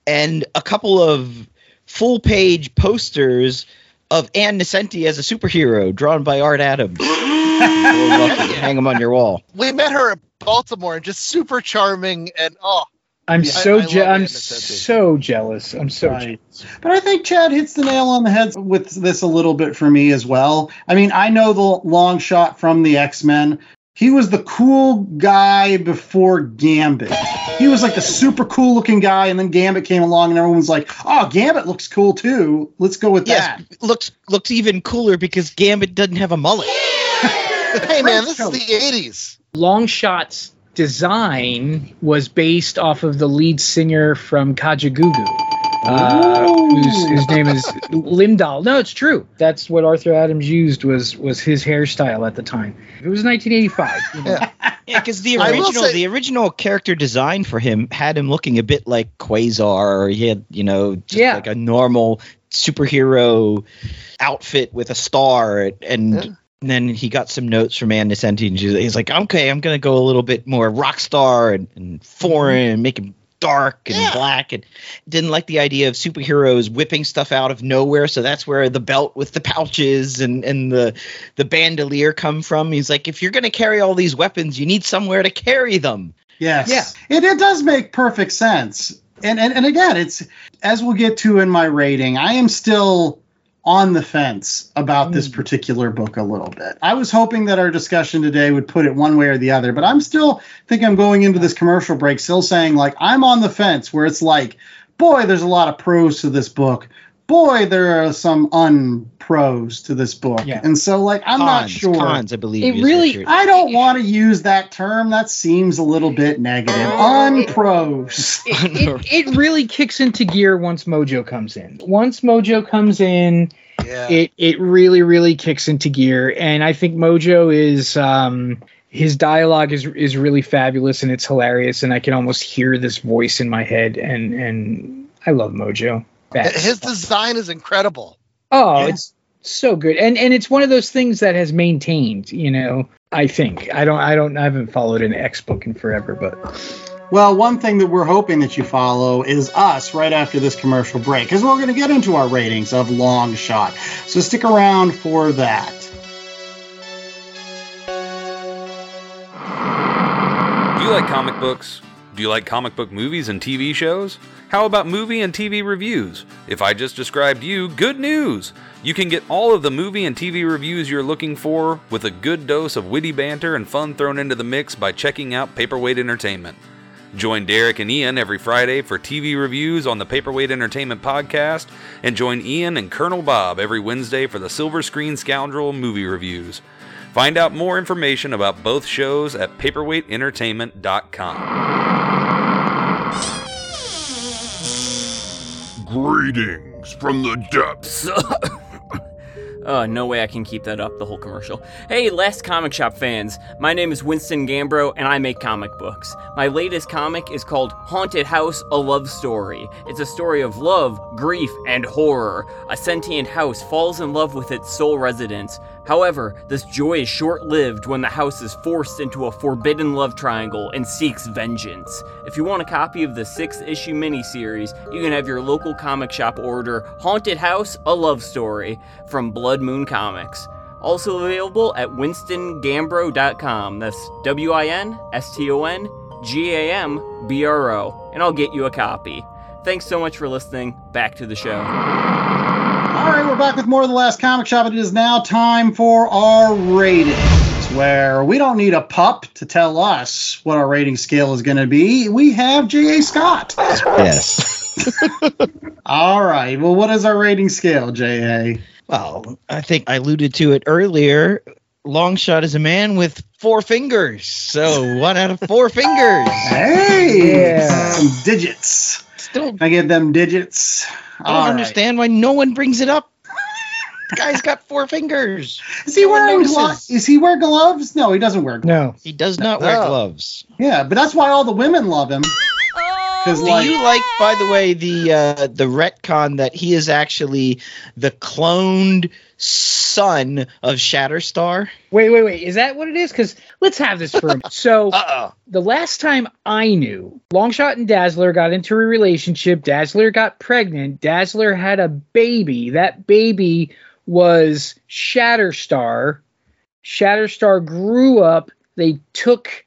and a couple of full-page posters of Ann Nocenti as a superhero drawn by Art Adams. Hang them on your wall. We met her in Baltimore, and just super charming, and oh, I'm yeah, so I, I je- I'm so jealous. I'm so right. jealous. But I think Chad hits the nail on the head with this a little bit for me as well. I mean, I know the long shot from the X-Men. He was the cool guy before Gambit. He was like the super cool looking guy, and then Gambit came along, and everyone's like, "Oh, Gambit looks cool too. Let's go with yes, that." Looks looks even cooler because Gambit doesn't have a mullet. Hey man, this is the eighties. Longshot's design was based off of the lead singer from Kajagoogoo. Uh, whose, his name is Lindahl. No, it's true. That's what Arthur Adams used was was his hairstyle at the time. It was nineteen eighty-five. You know? Yeah, because the original say- the original character design for him had him looking a bit like Quasar. He had, you know, just yeah. like a normal superhero outfit with a star. And, yeah. and then he got some notes from Ann Nocenti, and he's like, okay, I'm going to go a little bit more rock star and, and foreign, mm-hmm. make him dark and yeah. black, and didn't like the idea of superheroes whipping stuff out of nowhere. So that's where the belt with the pouches and, and the, the bandolier come from. He's like, if you're going to carry all these weapons, you need somewhere to carry them. Yes. Yeah. It, it does make perfect sense. And, and, and again, it's, as we'll get to in my rating, I am still on the fence about mm. this particular book a little bit. I was hoping that our discussion today would put it one way or the other, but I'm still think I'm going into this commercial break still saying, like, I'm on the fence, where it's like, boy, there's a lot of pros to this book. Boy, there are some unpros to this book. Yeah. And so, like, I'm cons, not sure. Cons, I believe. It really, I don't want to use that term. That seems a little bit negative. Uh, unpros. It, it, it really kicks into gear once Mojo comes in. Once Mojo comes in, yeah. it, it really, really kicks into gear. And I think Mojo is... Um, his dialogue is is really fabulous, and it's hilarious, and I can almost hear this voice in my head. And, and I love Mojo. That's his design is incredible. Oh, yeah. It's so good. And and it's one of those things that has maintained, you know, I think. I don't I don't I haven't followed an X book in forever, but well, one thing that we're hoping that you follow is us right after this commercial break, because we're going to get into our ratings of Longshot. So stick around for that. Do you like comic books? Do you like comic book movies and T V shows? How about movie and T V reviews? If I just described you, good news! You can get all of the movie and T V reviews you're looking for with a good dose of witty banter and fun thrown into the mix by checking out Paperweight Entertainment. Join Derek and Ian every Friday for T V reviews on the Paperweight Entertainment podcast, and join Ian and Colonel Bob every Wednesday for the Silver Screen Scoundrel movie reviews. Find out more information about both shows at paperweight entertainment dot com. Greetings from the depths. uh, no way I can keep that up, the whole commercial. Hey, Last Comic Shop fans. My name is Winston Gambro, and I make comic books. My latest comic is called Haunted House, A Love Story. It's a story of love, grief, and horror. A sentient house falls in love with its sole residents. However, this joy is short-lived when the house is forced into a forbidden love triangle and seeks vengeance. If you want a copy of the six-issue miniseries, you can have your local comic shop order Haunted House, A Love Story from Blood Moon Comics. Also available at winston gambro dot com. That's W I N S T O N G A M B R O. And I'll get you a copy. Thanks so much for listening. Back to the show. All right, we're back with more of The Last Comic Shop. It is now time for our ratings, where we don't need a pup to tell us what our rating scale is going to be. We have J A Scott. Yes. All right. Well, what is our rating scale, J A? Well, I think I alluded to it earlier. Longshot is a man with four fingers. So one out of four fingers. Hey. Yeah. Some digits. Still, I get them digits. I don't All understand right. why no one brings it up. The guy's got four fingers. Is he no wearing gloves? Is he wear gloves? No, he doesn't wear gloves. No, he does not no. wear gloves. Yeah, but that's why all the women love him. Do like, you like, by the way, the uh, the retcon that he is actually the cloned son of Shatterstar? Wait, wait, wait. Is that what it is? Because let's have this for a minute. So Uh-oh. The last time I knew, Longshot and Dazzler got into a relationship. Dazzler got pregnant. Dazzler had a baby. That baby was Shatterstar. Shatterstar grew up. They took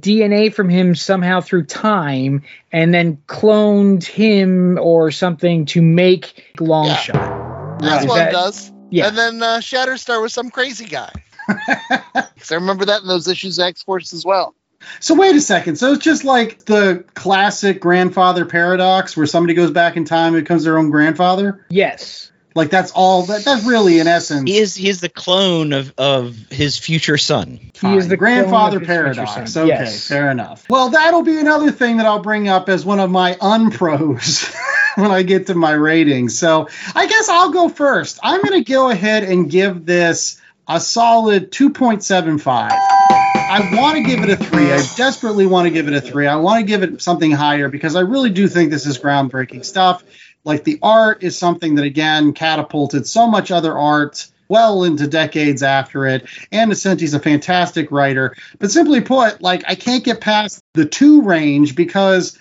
D N A from him somehow through time, and then cloned him or something to make Longshot. Yeah. That's right. what that, it does. Yeah. And then uh, Shatterstar was some crazy guy. Because I remember that in those issues of X-Force as well. So wait a second. So it's just like the classic grandfather paradox where somebody goes back in time and becomes their own grandfather? Yes. Like that's all that that's really in essence. He is he is the clone of, of his future son. Fine. He is the grandfather paradox. Okay, yes. Fair enough. Well, that'll be another thing that I'll bring up as one of my unpros when I get to my ratings. So I guess I'll go first. I'm gonna go ahead and give this a solid two point seven five. I want to give it a three. I desperately want to give it a three. I want to give it something higher because I really do think this is groundbreaking stuff. Like, the art is something that, again, catapulted so much other art well into decades after it. Ann Nocenti's a fantastic writer. But simply put, like, I can't get past the two range because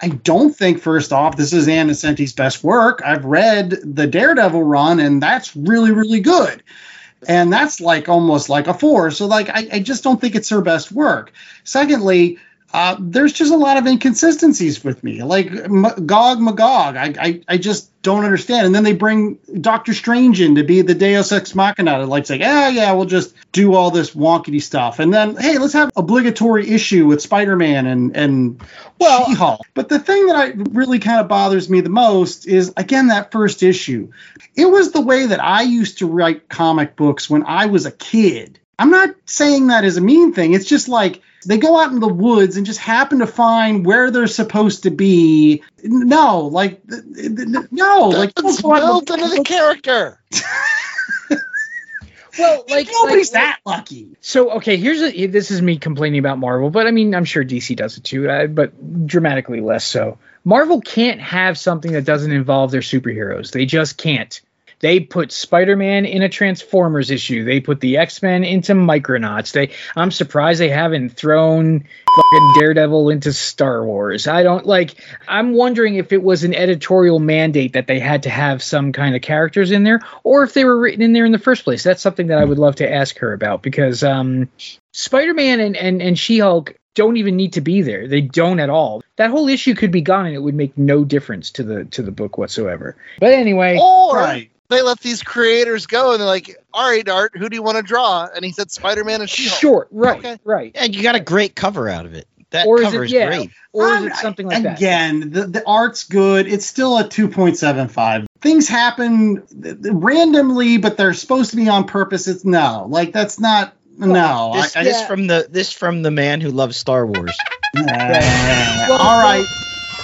I don't think, first off, this is Ann Nocenti's best work. I've read the Daredevil run, and that's really, really good. And that's like almost like a four. So, like, I, I just don't think it's her best work. Secondly, uh, there's just a lot of inconsistencies with me. Like, M- Gog Magog, I, I, I just don't understand. And then they bring Doctor Strange in to be the Deus Ex Machina. Like, it's like, ah, yeah, we'll just do all this wonkety stuff. And then, hey, let's have obligatory issue with Spider-Man and, and well, She-Hulk. But the thing that I really kind of bothers me the most is, again, that first issue. It was the way that I used to write comic books when I was a kid. I'm not saying that as a mean thing. It's just like they go out in the woods and just happen to find where they're supposed to be. No, like, no. Like, that's built into the character. Well, like, nobody's like, that lucky. So, okay, here's a, this is me complaining about Marvel, but I mean, I'm sure D C does it too, uh, but dramatically less so. Marvel can't have something that doesn't involve their superheroes. They just can't. They put Spider-Man in a Transformers issue. They put the X-Men into Micronauts. They, I'm surprised they haven't thrown fucking Daredevil into Star Wars. I don't like, I'm wondering if it was an editorial mandate that they had to have some kind of characters in there, or if they were written in there in the first place. That's something that I would love to ask her about, because um, Spider-Man and, and, and She-Hulk don't even need to be there. They don't at all. That whole issue could be gone and it would make no difference to the to the book whatsoever. But anyway. All right. They let these creators go, and they're like, all right, Art, who do you want to draw? And he said Spider-Man and She-Hulk. Sure, right, okay. Right. And you got a great cover out of it. That or cover is, it, is yeah, great. Or is it something like that? Again, the, the art's good. It's still a two point seven five. Things happen randomly, but they're supposed to be on purpose. It's no. Like, that's not, well, no. This, I, I, this, yeah. from the, this from the man who loves Star Wars. Yeah. Well, all right.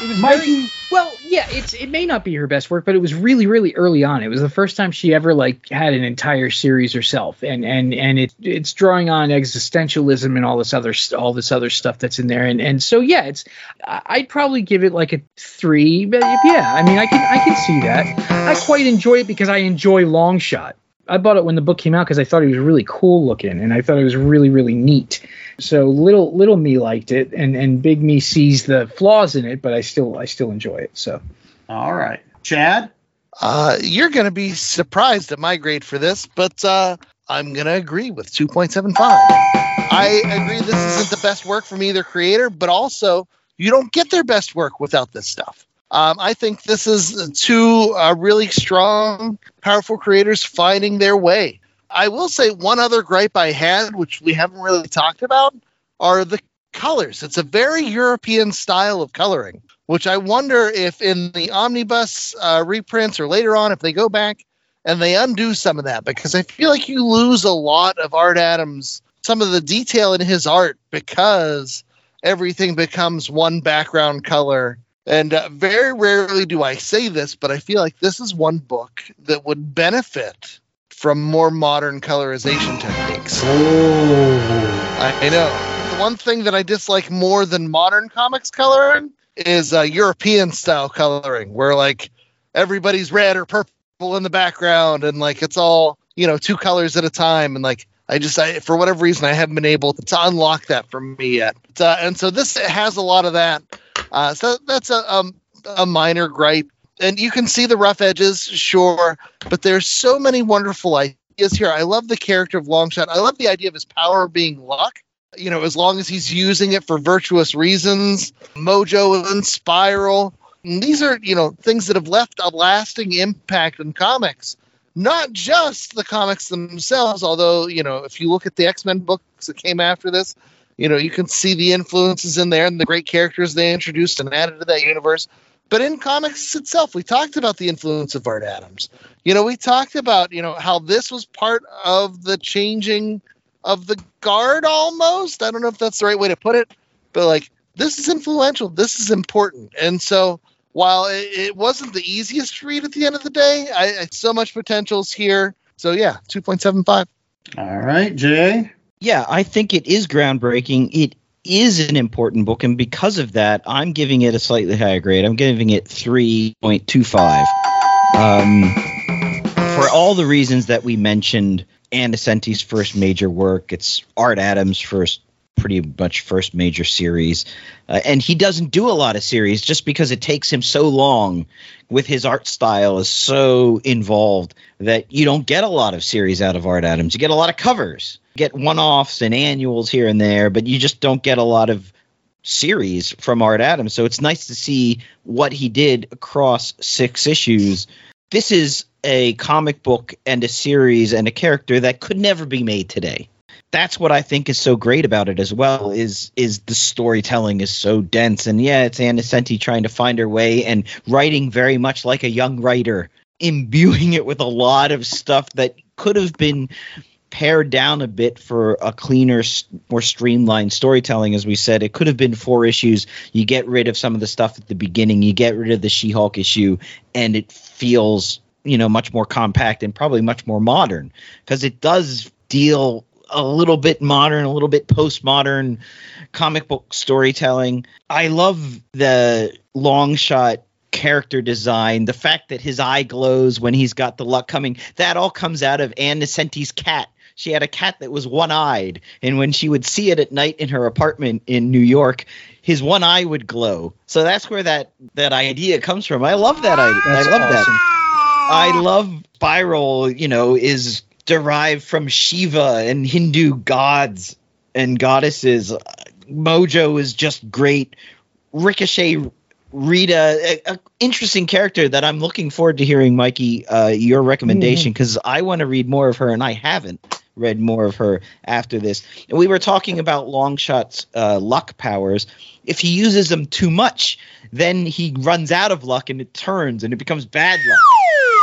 It was Mikey. Very- Well, yeah, it's it may not be her best work, but it was really, really early on. It was the first time she ever like had an entire series herself, and and and it it's drawing on existentialism and all this other all this other stuff that's in there, and and so yeah, it's I'd probably give it like a three, but yeah, I mean, I can I can see that. I quite enjoy it because I enjoy Longshot. I bought it when the book came out because I thought it was really cool looking, and I thought it was really, really neat. So little little me liked it, and, and big me sees the flaws in it, but I still I still enjoy it. So, all right, Chad, uh, you're going to be surprised at my grade for this, but uh, I'm going to agree with two point seven five. I agree this isn't the best work from either creator, but also you don't get their best work without this stuff. Um, I think this is two uh, really strong, powerful creators finding their way. I will say one other gripe I had, which we haven't really talked about, are the colors. It's a very European style of coloring, which I wonder if in the omnibus uh, reprints or later on, if they go back and they undo some of that, because I feel like you lose a lot of Art Adams, some of the detail in his art, because everything becomes one background color. And uh, very rarely do I say this, but I feel like this is one book that would benefit from more modern colorization techniques. Oh. I, I know. The one thing that I dislike more than modern comics coloring is uh, European-style coloring, where, like, everybody's red or purple in the background, and, like, it's all, you know, two colors at a time, and, like, I just, I, for whatever reason, I haven't been able to unlock that for me yet. Uh, and so this has a lot of that. Uh, so that's a, um, a minor gripe. And you can see the rough edges, sure, but there's so many wonderful ideas here. I love the character of Longshot. I love the idea of his power being luck. You know, as long as he's using it for virtuous reasons. Mojo and Spiral. And these are, you know, things that have left a lasting impact in comics. Not just the comics themselves, although, you know, if you look at the X-Men books that came after this, you know, you can see the influences in there and the great characters they introduced and added to that universe. But in comics itself, we talked about the influence of Art Adams. You know, we talked about, you know, how this was part of the changing of the guard almost. I don't know if that's the right way to put it, but, like, this is influential. This is important. And so, while it wasn't the easiest read at the end of the day, I, I so much potential's here. So, yeah, two point seven five. All right, Jay? Yeah, I think it is groundbreaking. It is an important book, and because of that, I'm giving it a slightly higher grade. I'm giving it three point two five. Um, for all the reasons that we mentioned, Ann Nocenti's first major work, it's Art Adams' first pretty much first major series. Uh, and he doesn't do a lot of series just because it takes him so long, with his art style is so involved that you don't get a lot of series out of Art Adams. You get a lot of covers, you get one-offs and annuals here and there, but you just don't get a lot of series from Art Adams. So it's nice to see what he did across six issues. This is a comic book and a series and a character that could never be made today. That's what I think is so great about it as well, is is the storytelling is so dense. And yeah, it's Ann Nocenti trying to find her way and writing very much like a young writer, imbuing it with a lot of stuff that could have been pared down a bit for a cleaner, more streamlined storytelling. As we said, it could have been four issues. You get rid of some of the stuff at the beginning. You get rid of the She-Hulk issue, and it feels, you know, much more compact and probably much more modern, because it does deal a little bit modern, a little bit postmodern comic book storytelling. I love the Longshot character design, the fact that his eye glows when he's got the luck coming. That all comes out of Ann Nocenti's cat. She had a cat that was one-eyed, and when she would see it at night in her apartment in New York, his one eye would glow. So that's where that that idea comes from. I love that idea. That's I love awesome. that. I love Spiral, you know, is derived from Shiva and Hindu gods and goddesses. Mojo is just great. Ricochet, Rita, an interesting character that I'm looking forward to hearing, Mikey, uh, your recommendation, because I want to read more of her, and I haven't read more of her after this. And we were talking about Longshot's uh, luck powers. If he uses them too much, then he runs out of luck and it turns and it becomes bad luck,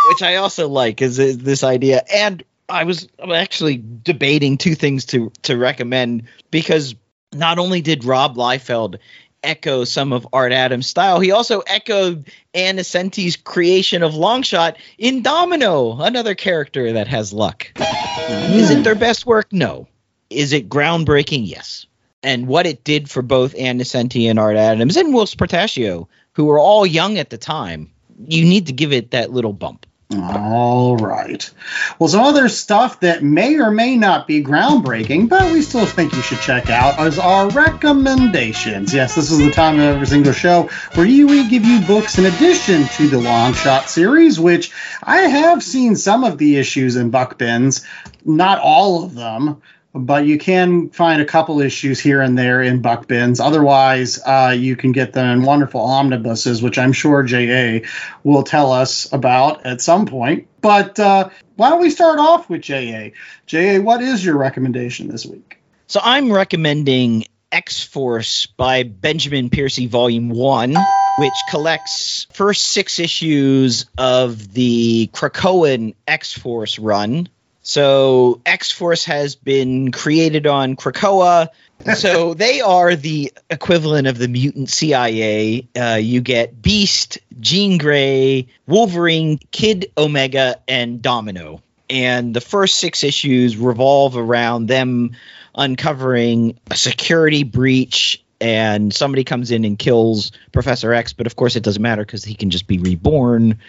which I also like, is, is this idea. And I was actually debating two things to, to recommend, because not only did Rob Liefeld echo some of Art Adams' style, he also echoed Ann Nocenti's creation of Longshot in Domino, another character that has luck. Mm. Is it their best work? No. Is it groundbreaking? Yes. And what it did for both Ann Nocenti and Art Adams and Whilce Portacio, who were all young at the time, you need to give it that little bump. All right. Well, some other stuff that may or may not be groundbreaking, but we still think you should check out, is our recommendations. Yes, this is the time of every single show where we give you books in addition to the Longshot series, which I have seen some of the issues in Buck Bins, not all of them, but you can find a couple issues here and there in Buck Bins. Otherwise, uh, you can get them in wonderful omnibuses, which I'm sure J A will tell us about at some point. But uh, why don't we start off with J A? J A, what is your recommendation this week? So I'm recommending X-Force by Benjamin Piercy, Volume one, which collects first six issues of the Krakoan X-Force run. So X-Force has been created on Krakoa, so they are the equivalent of the mutant C I A. Uh, you get Beast, Jean Grey, Wolverine, Kid Omega, and Domino. And the first six issues revolve around them uncovering a security breach, and somebody comes in and kills Professor X, but of course it doesn't matter because he can just be reborn.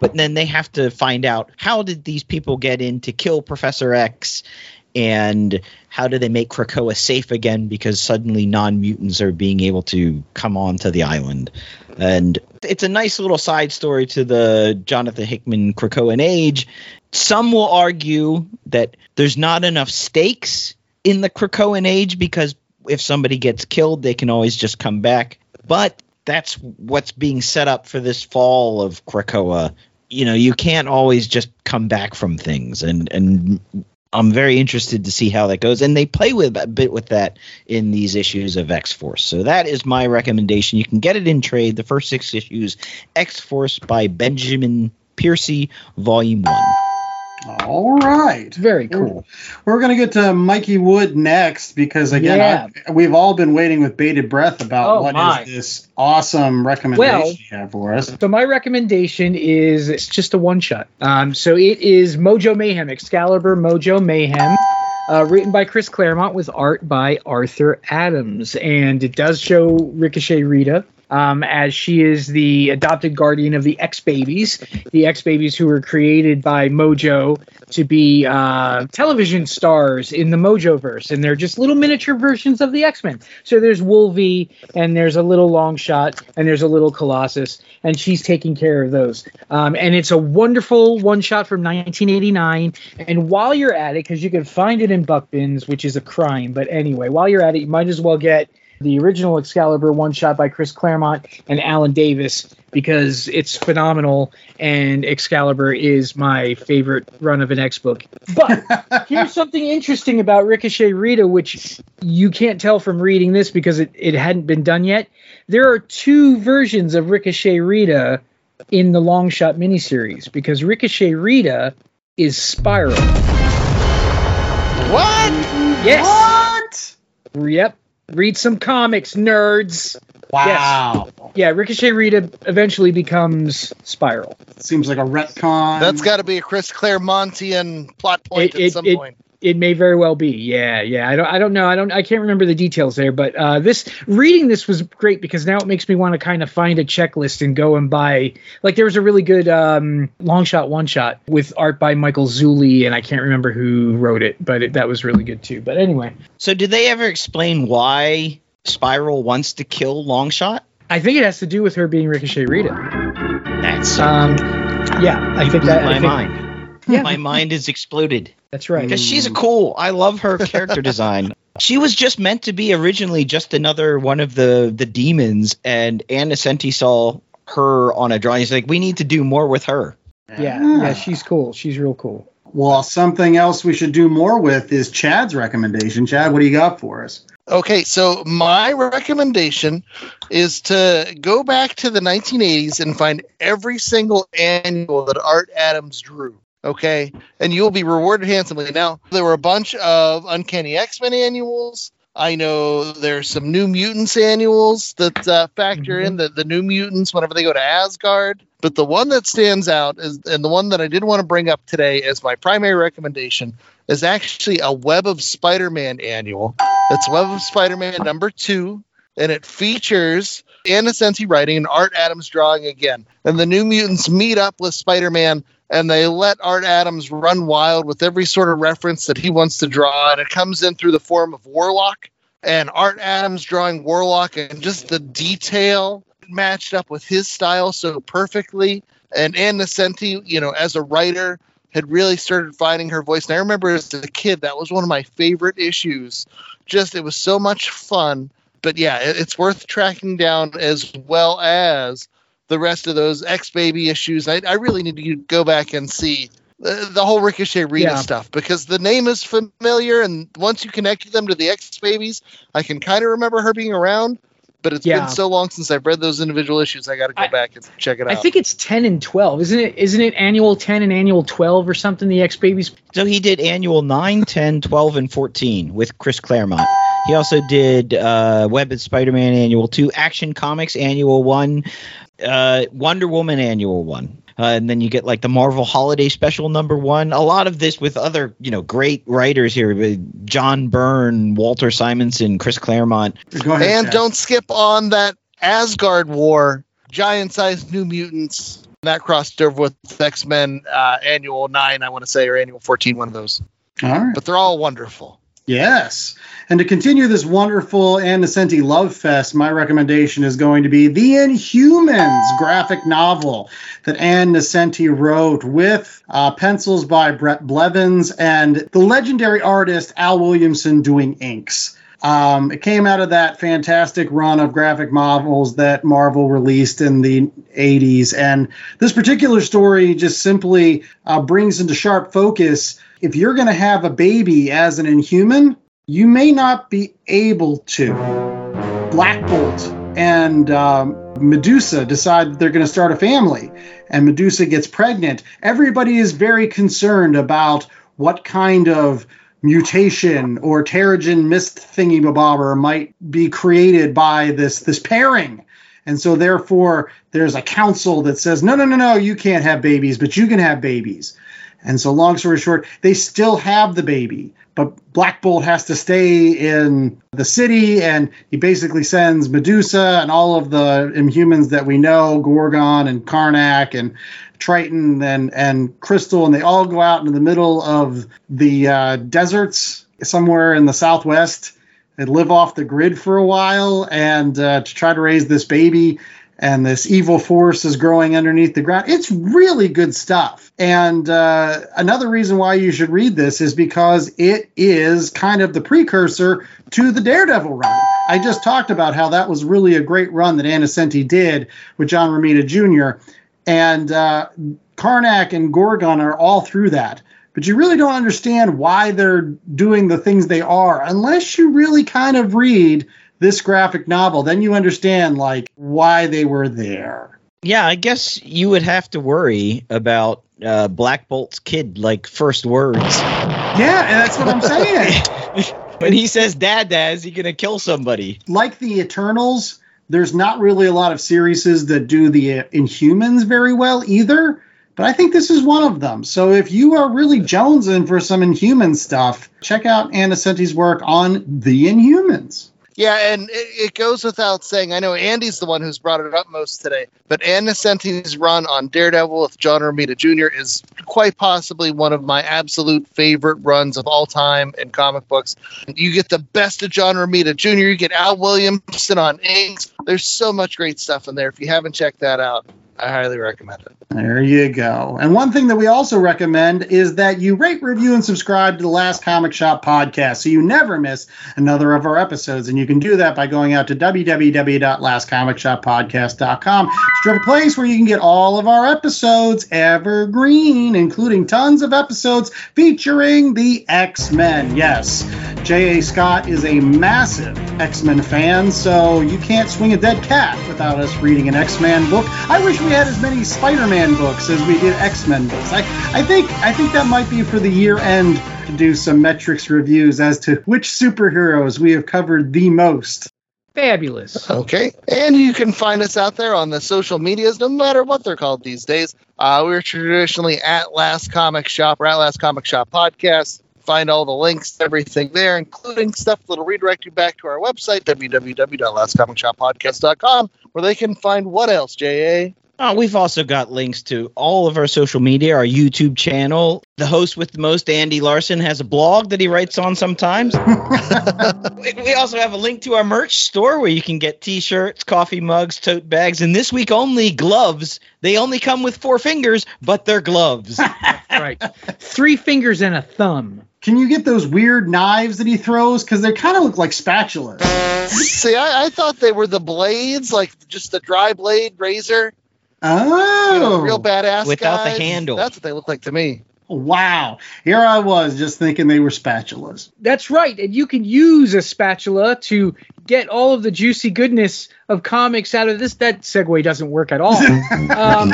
But then they have to find out, how did these people get in to kill Professor X, and how do they make Krakoa safe again, because suddenly non-mutants are being able to come onto the island. And it's a nice little side story to the Jonathan Hickman Krakoan age. Some will argue that there's not enough stakes in the Krakoan age, because if somebody gets killed, they can always just come back. But that's what's being set up for this fall of Krakoa. You know, you can't always just come back from things. And, and I'm very interested to see how that goes. And they play with a bit with that in these issues of X-Force. So that is my recommendation. You can get it in trade, the first six issues, X-Force by Benjamin Piercy, Volume one. All right. Very cool. We're going to get to Mikey Wood next, because, again, yeah. I, we've all been waiting with bated breath about oh, what my. is this awesome recommendation well, you have for us. So my recommendation is, it's just a one-shot. Um, so it is Mojo Mayhem, Excalibur Mojo Mayhem, uh, written by Chris Claremont with art by Arthur Adams. And it does show Ricochet Rita. um, as she is the adopted guardian of the X-Babies, the X-Babies who were created by Mojo to be uh, television stars in the Mojoverse, and they're just little miniature versions of the X-Men. So there's Wolvie, and there's a little Longshot, and there's a little Colossus, and she's taking care of those. Um, and it's a wonderful one-shot from nineteen eighty-nine, and while you're at it, because you can find it in Buck Bins, which is a crime, but anyway, while you're at it, you might as well get the original Excalibur one-shot by Chris Claremont and Alan Davis, because it's phenomenal, and Excalibur is my favorite run of an X-book. But here's something interesting about Ricochet Rita, which you can't tell from reading this because it, it hadn't been done yet. There are two versions of Ricochet Rita in the Longshot miniseries, because Ricochet Rita is Spiral. What? Yes. What? Yep. Read some comics, nerds. Wow. Yes. Yeah, Ricochet Rita eventually becomes Spiral. Seems like a retcon. That's got to be a Chris Claremontian plot point it, at it, some it, point. It may very well be. Yeah, yeah. I don't. I don't know. I don't. I can't remember the details there. But uh, this reading this was great, because now it makes me want to kind of find a checklist and go and buy. Like, there was a really good um, long shot one shot with art by Michael Zulli, and I can't remember who wrote it, but it, that was really good too. But anyway. So, did they ever explain why Spiral wants to kill Longshot? I think it has to do with her being Ricochet Rita. That's um. Yeah, I think that. My I think, mind. Yeah. My mind is exploded. That's right. Because she's cool. I love her character design. She was just meant to be originally just another one of the, the demons, and Ann Nocenti saw her on a drawing. She's like, we need to do more with her. Yeah, ah. yeah, she's cool. She's real cool. Well, something else we should do more with is Chad's recommendation. Chad, what do you got for us? Okay, so my recommendation is to go back to the nineteen eighties and find every single annual that Art Adams drew. Okay, and you'll be rewarded handsomely. Now, there were a bunch of Uncanny X-Men annuals. I know there's some New Mutants annuals that uh, factor mm-hmm. in the, the New Mutants whenever they go to Asgard. But the one that stands out, is, and the one that I did want to bring up today as my primary recommendation, is actually a Web of Spider-Man annual. It's Web of Spider-Man number two, and it features Ann Nocenti writing and Art Adams drawing again. And the New Mutants meet up with Spider-Man, and they let Art Adams run wild with every sort of reference that he wants to draw. And it comes in through the form of Warlock. And Art Adams drawing Warlock, and just the detail matched up with his style so perfectly. And Ann Nocenti, you know, as a writer, had really started finding her voice. And I remember as a kid, that was one of my favorite issues. Just, it was so much fun. But yeah, it's worth tracking down, as well as the rest of those X-Baby issues. I, I really need to go back and see the, the whole Ricochet Rita yeah. stuff, because the name is familiar, and once you connect them to the X-Babies, I can kind of remember her being around, but it's yeah. been so long since I've read those individual issues, I got to go I, back and check it out. I think it's ten and twelve, isn't it? Isn't it annual ten and annual twelve or something, the X-Babies? So he did annual nine, ten, twelve, and fourteen with Chris Claremont. He also did uh, Web of Spider-Man Annual two, Action Comics Annual one, Uh, Wonder Woman Annual one, uh, and then you get like the Marvel Holiday Special number one. A lot of this with other, you know, great writers here: John Byrne, Walter Simonson, Chris Claremont. Go ahead, and Chad. Don't skip on that Asgard War, giant-sized New Mutants that crossed over with X-Men uh, Annual nine, I want to say, or Annual fourteen, one of those. All right, but they're all wonderful. Yes. And to continue this wonderful Ann Nocenti love fest, my recommendation is going to be the Inhumans graphic novel that Ann Nocenti wrote with uh, pencils by Brett Blevins and the legendary artist Al Williamson doing inks. Um, it came out of that fantastic run of graphic novels that Marvel released in the eighties. And this particular story just simply uh, brings into sharp focus, if you're going to have a baby as an Inhuman, you may not be able to. Black Bolt and um, Medusa decide that they're going to start a family, and Medusa gets pregnant. Everybody is very concerned about what kind of mutation or Terrigen mist thingy-babobber might be created by this, this pairing. And so therefore, there's a council that says, no, no, no, no, you can't have babies, but you can have babies. And so long story short, they still have the baby, but Black Bolt has to stay in the city, and he basically sends Medusa and all of the Inhumans that we know, Gorgon and Karnak and Triton and, and Crystal, and they all go out into the middle of the uh, deserts somewhere in the Southwest and live off the grid for a while and uh, to try to raise this baby. And this evil force is growing underneath the ground. It's really good stuff. And uh, another reason why you should read this is because it is kind of the precursor to the Daredevil run. I just talked about how that was really a great run that Ann Nocenti did with John Romita Junior And uh, Karnak and Gorgon are all through that. But you really don't understand why they're doing the things they are unless you really kind of read this graphic novel, then you understand like why they were there. Yeah, I guess you would have to worry about uh, Black Bolt's kid like first words. Yeah, and that's what I'm saying. When he says dad, dad, is he going to kill somebody? Like the Eternals, there's not really a lot of series that do the uh, Inhumans very well either, but I think this is one of them. So if you are really jonesing for some Inhuman stuff, check out Ann Nocenti's work on the Inhumans. Yeah, and it, it goes without saying, I know Andy's the one who's brought it up most today, but Ann Nocenti's run on Daredevil with John Romita Junior is quite possibly one of my absolute favorite runs of all time in comic books. You get the best of John Romita Junior, you get Al Williamson on inks. There's so much great stuff in there. If you haven't checked that out, I highly recommend it. There you go. And one thing that we also recommend is that you rate, review, and subscribe to the Last Comic Shop podcast so you never miss another of our episodes. And you can do that by going out to w w w dot last comic shop podcast dot com. It's a place where you can get all of our episodes evergreen, including tons of episodes featuring the X-Men. Yes, J A Scott is a massive X-Men fan, so you can't swing a dead cat without us reading an X-Men book. I wish we had as many Spider-Man books as we did X-Men books. I, I think I think that might be for the year end to do some metrics reviews as to which superheroes we have covered the most. Fabulous. Okay. And you can find us out there on the social medias, no matter what they're called these days. Uh, we're traditionally at Last Comic Shop or at Last Comic Shop Podcast. Find all the links to everything there, including stuff that'll redirect you back to our website, w w w dot last comic shop podcast dot com, where they can find what else, J A? Oh, we've also got links to all of our social media, our YouTube channel. The host with the most, Andy Larson, has a blog that he writes on sometimes. We also have a link to our merch store where you can get T-shirts, coffee mugs, tote bags, and this week only gloves. They only come with four fingers, but they're gloves. That's right. Three fingers and a thumb. Can you get those weird knives that he throws? Because they kind of look like spatulas. See, I, I thought they were the blades, like just the dry blade razor. Oh, you know, real badass without guys. The handle. That's what they look like to me. Wow. Here I was just thinking they were spatulas. That's right. And you can use a spatula to get all of the juicy goodness of comics out of this. That segue doesn't work at all. um,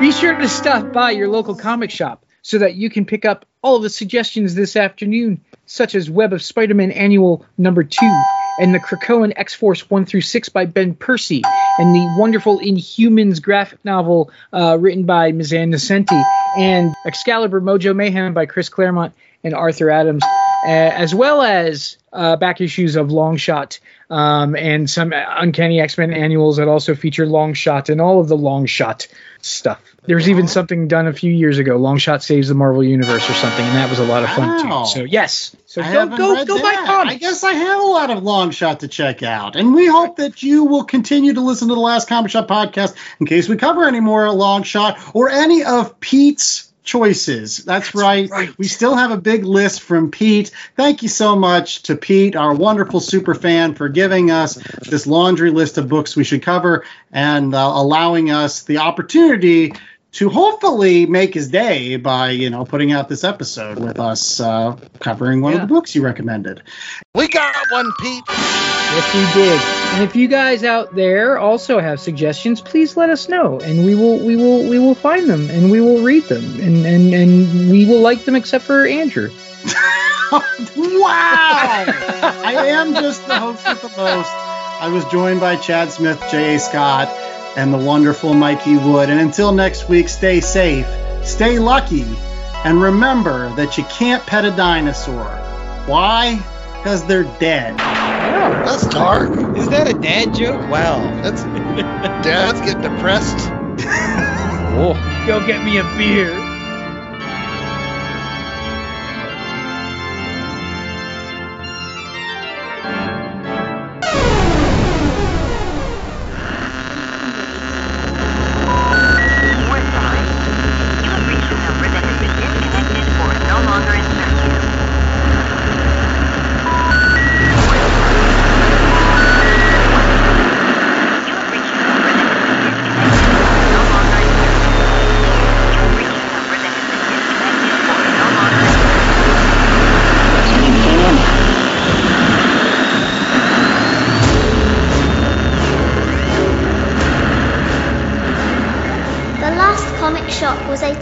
be sure to stop by your local comic shop so that you can pick up all of the suggestions this afternoon, such as Web of Spider-Man Annual Number two. And the Krakoan X-Force one through six by Ben Percy, and the wonderful Inhumans graphic novel uh, written by Miz Ann Nocenti, and Excalibur Mojo Mayhem by Chris Claremont and Arthur Adams, uh, as well as uh, back issues of Longshot um, and some Uncanny X-Men annuals that also feature Longshot and all of the Longshot stuff. There's even something done a few years ago, Longshot Saves the Marvel Universe or something, and that was a lot of fun, wow. too. So, yes. So I go go, go buy comics. I guess I have a lot of Longshot to check out, and we hope that you will continue to listen to the Last Comic Shop podcast in case we cover any more Longshot or any of Pete's choices. That's, That's right. right. We still have a big list from Pete. Thank you so much to Pete, our wonderful super fan, for giving us this laundry list of books we should cover and uh, allowing us the opportunity to hopefully make his day by, you know, putting out this episode with us uh, covering one yeah. of the books you recommended. We got one, Pete. Yes, we did. And if you guys out there also have suggestions, please let us know, and we will, we will, we will find them, and we will read them, and and and we will like them, except for Andrew. Wow! I am just the host with the most. I was joined by Chad Smith, J A Scott, and the wonderful Mikey Wood. And until next week, stay safe, stay lucky, And remember that you can't pet a dinosaur. Why? Because they're dead. Oh, that's dark. Is that a dad joke? Wow. That's Dad's getting depressed. Oh. Go get me a beer.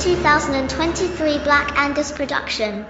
two thousand twenty-three Black Angus production.